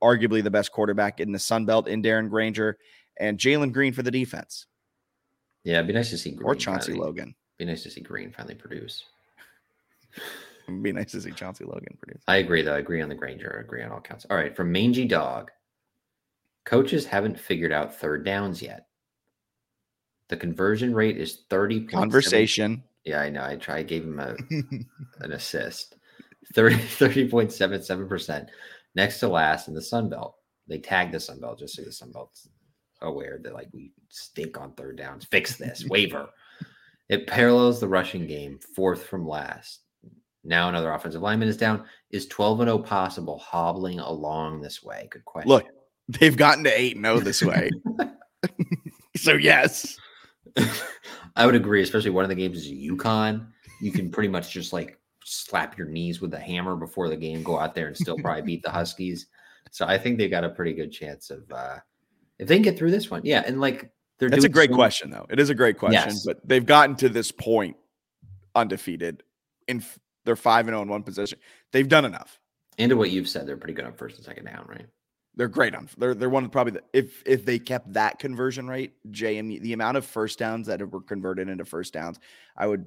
arguably the best quarterback in the Sunbelt in Darren Grainger and Jalen Green for the defense. Yeah, it'd be nice to see Green. Or Chauncey Logan. Be nice to see Green finally produce. It'd be nice to see Chauncey Logan produce. I agree, though. I agree on the Grainger. I agree on all counts. All right, from Mangy Dog. Coaches haven't figured out third downs yet. The conversion rate is 30. Conversation. Yeah, I know. I gave him an assist. 30.77%. Next to last in the Sunbelt. They tagged the Sunbelt just so the Sunbelt's aware that, like, we stink on third downs. Fix this. Waiver. It parallels the rushing game, fourth from last. Now another offensive lineman is down. Is 12-0 possible hobbling along this way? Good question. Look, they've gotten to 8-0 this way. So, yes. I would agree, especially one of the games is UConn. You can pretty much just like slap your knees with a hammer before the game, go out there and still probably beat the Huskies. So I think they got a pretty good chance of if they can get through this one. Yeah, and like they're that's doing a great question though. It is a great question, yes. But they've gotten to this point undefeated in they're 5-0 in one position. They've done enough. And to what you've said, they're pretty good on first and second down, right? They're great on. They're one of probably the if they kept that conversion rate, JMU, the amount of first downs that were converted into first downs, I'd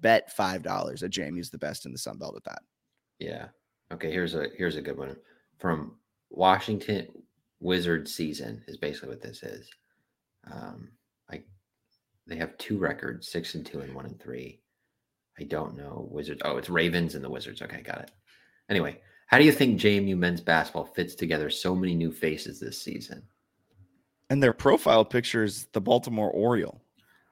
bet $5 that JMU's the best in the Sun Belt at that. Yeah. Okay. Here's a good one from Washington. Wizard season is basically what this is. They have two records: 6-2 and 1-3. I don't know Wizards. Oh, it's Ravens and the Wizards. Okay, got it. Anyway. How do you think JMU men's basketball fits together so many new faces this season? And their profile picture is the Baltimore Oriole.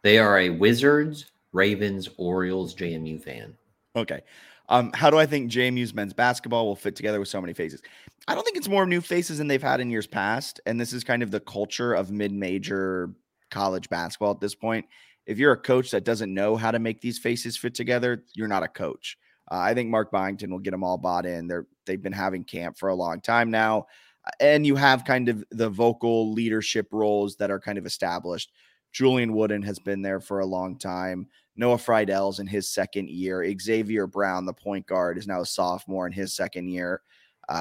They are a Wizards, Ravens, Orioles, JMU fan. Okay. How do I think JMU's men's basketball will fit together with so many faces? I don't think it's more new faces than they've had in years past. And this is kind of the culture of mid-major college basketball at this point. If you're a coach that doesn't know how to make these faces fit together, you're not a coach. I think Mark Byington will get them all bought in. They've been having camp for a long time now. And you have kind of the vocal leadership roles that are kind of established. Julian Wooden has been there for a long time. Noah Freidel's in his second year. Xavier Brown, the point guard, is now a sophomore in his second year.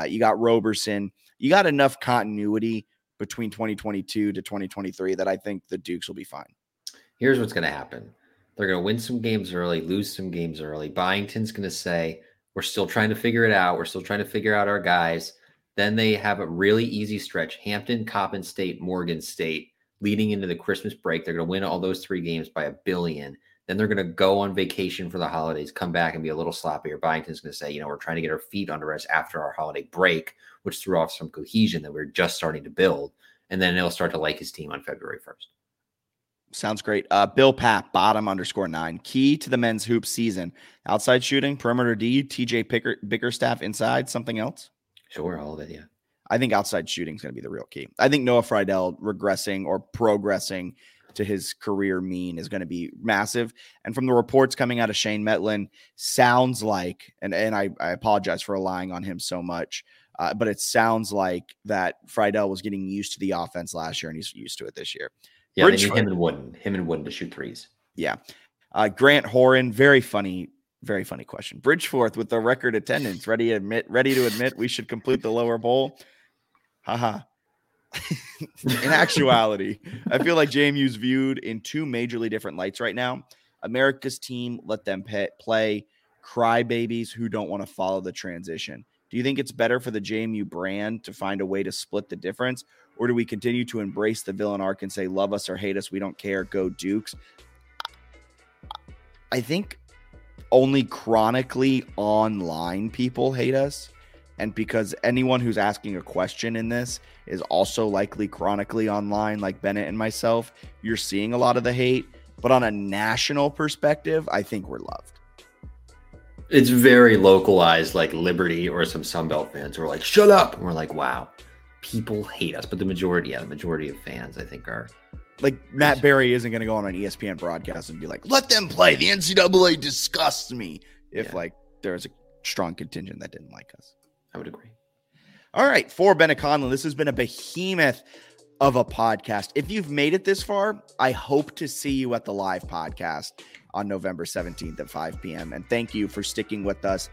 You got Roberson. You got enough continuity between 2022 to 2023 that I think the Dukes will be fine. Here's what's going to happen. They're going to win some games early, lose some games early. Byington's going to say, we're still trying to figure it out. We're still trying to figure out our guys. Then they have a really easy stretch. Hampton, Coppin State, Morgan State, leading into the Christmas break. They're going to win all those three games by a billion. Then they're going to go on vacation for the holidays, come back and be a little sloppier. Byington's going to say, we're trying to get our feet under us after our holiday break, which threw off some cohesion that we were just starting to build. And then he'll start to like his team on February 1st. Sounds great. Bill Papp, bottom_9. Key to the men's hoop season. Outside shooting, perimeter D, TJ Bickerstaff inside, something else? Sure, all of it, yeah. I think outside shooting is going to be the real key. I think Noah Freidel regressing or progressing to his career mean is going to be massive. And from the reports coming out of Shane Metlin, sounds like, and I apologize for relying on him so much, but it sounds like that Freidel was getting used to the offense last year and he's used to it this year. Yeah, they need him and Wooden to shoot threes. Yeah. Grant Horan, very funny question. Bridgeforth with the record attendance, ready to admit we should complete the lower bowl. Haha. In actuality, I feel like JMU's viewed in two majorly different lights right now. America's team, let them play, crybabies who don't want to follow the transition. Do you think it's better for the JMU brand to find a way to split the difference? Or do we continue to embrace the villain arc and say, love us or hate us, we don't care, go Dukes? I think only chronically online people hate us. And because anyone who's asking a question in this is also likely chronically online, like Bennett and myself, you're seeing a lot of the hate. But on a national perspective, I think we're loved. It's very localized, like Liberty or some Sunbelt fans who are like, shut up. And we're like, wow, people hate us. But the majority of fans, I think, are. Like Matt Berry isn't going to go on an ESPN broadcast and be like, let them play. The NCAA disgusts me. If there was a strong contingent that didn't like us. I would agree. All right. For Ben Conlon, this has been a behemoth of a podcast. If you've made it this far, I hope to see you at the live podcast on November 17th at 5 p.m. And thank you for sticking with us.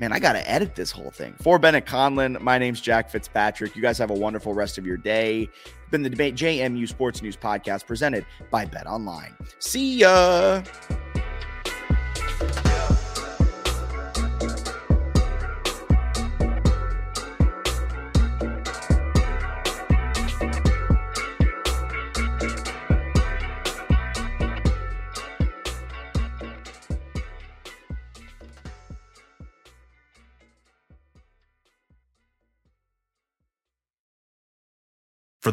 Man, I got to edit this whole thing. For Bennett Conlon, my name's Jack Fitzpatrick. You guys have a wonderful rest of your day. It's been the Debate JMU Sports News Podcast presented by BetOnline. See ya. For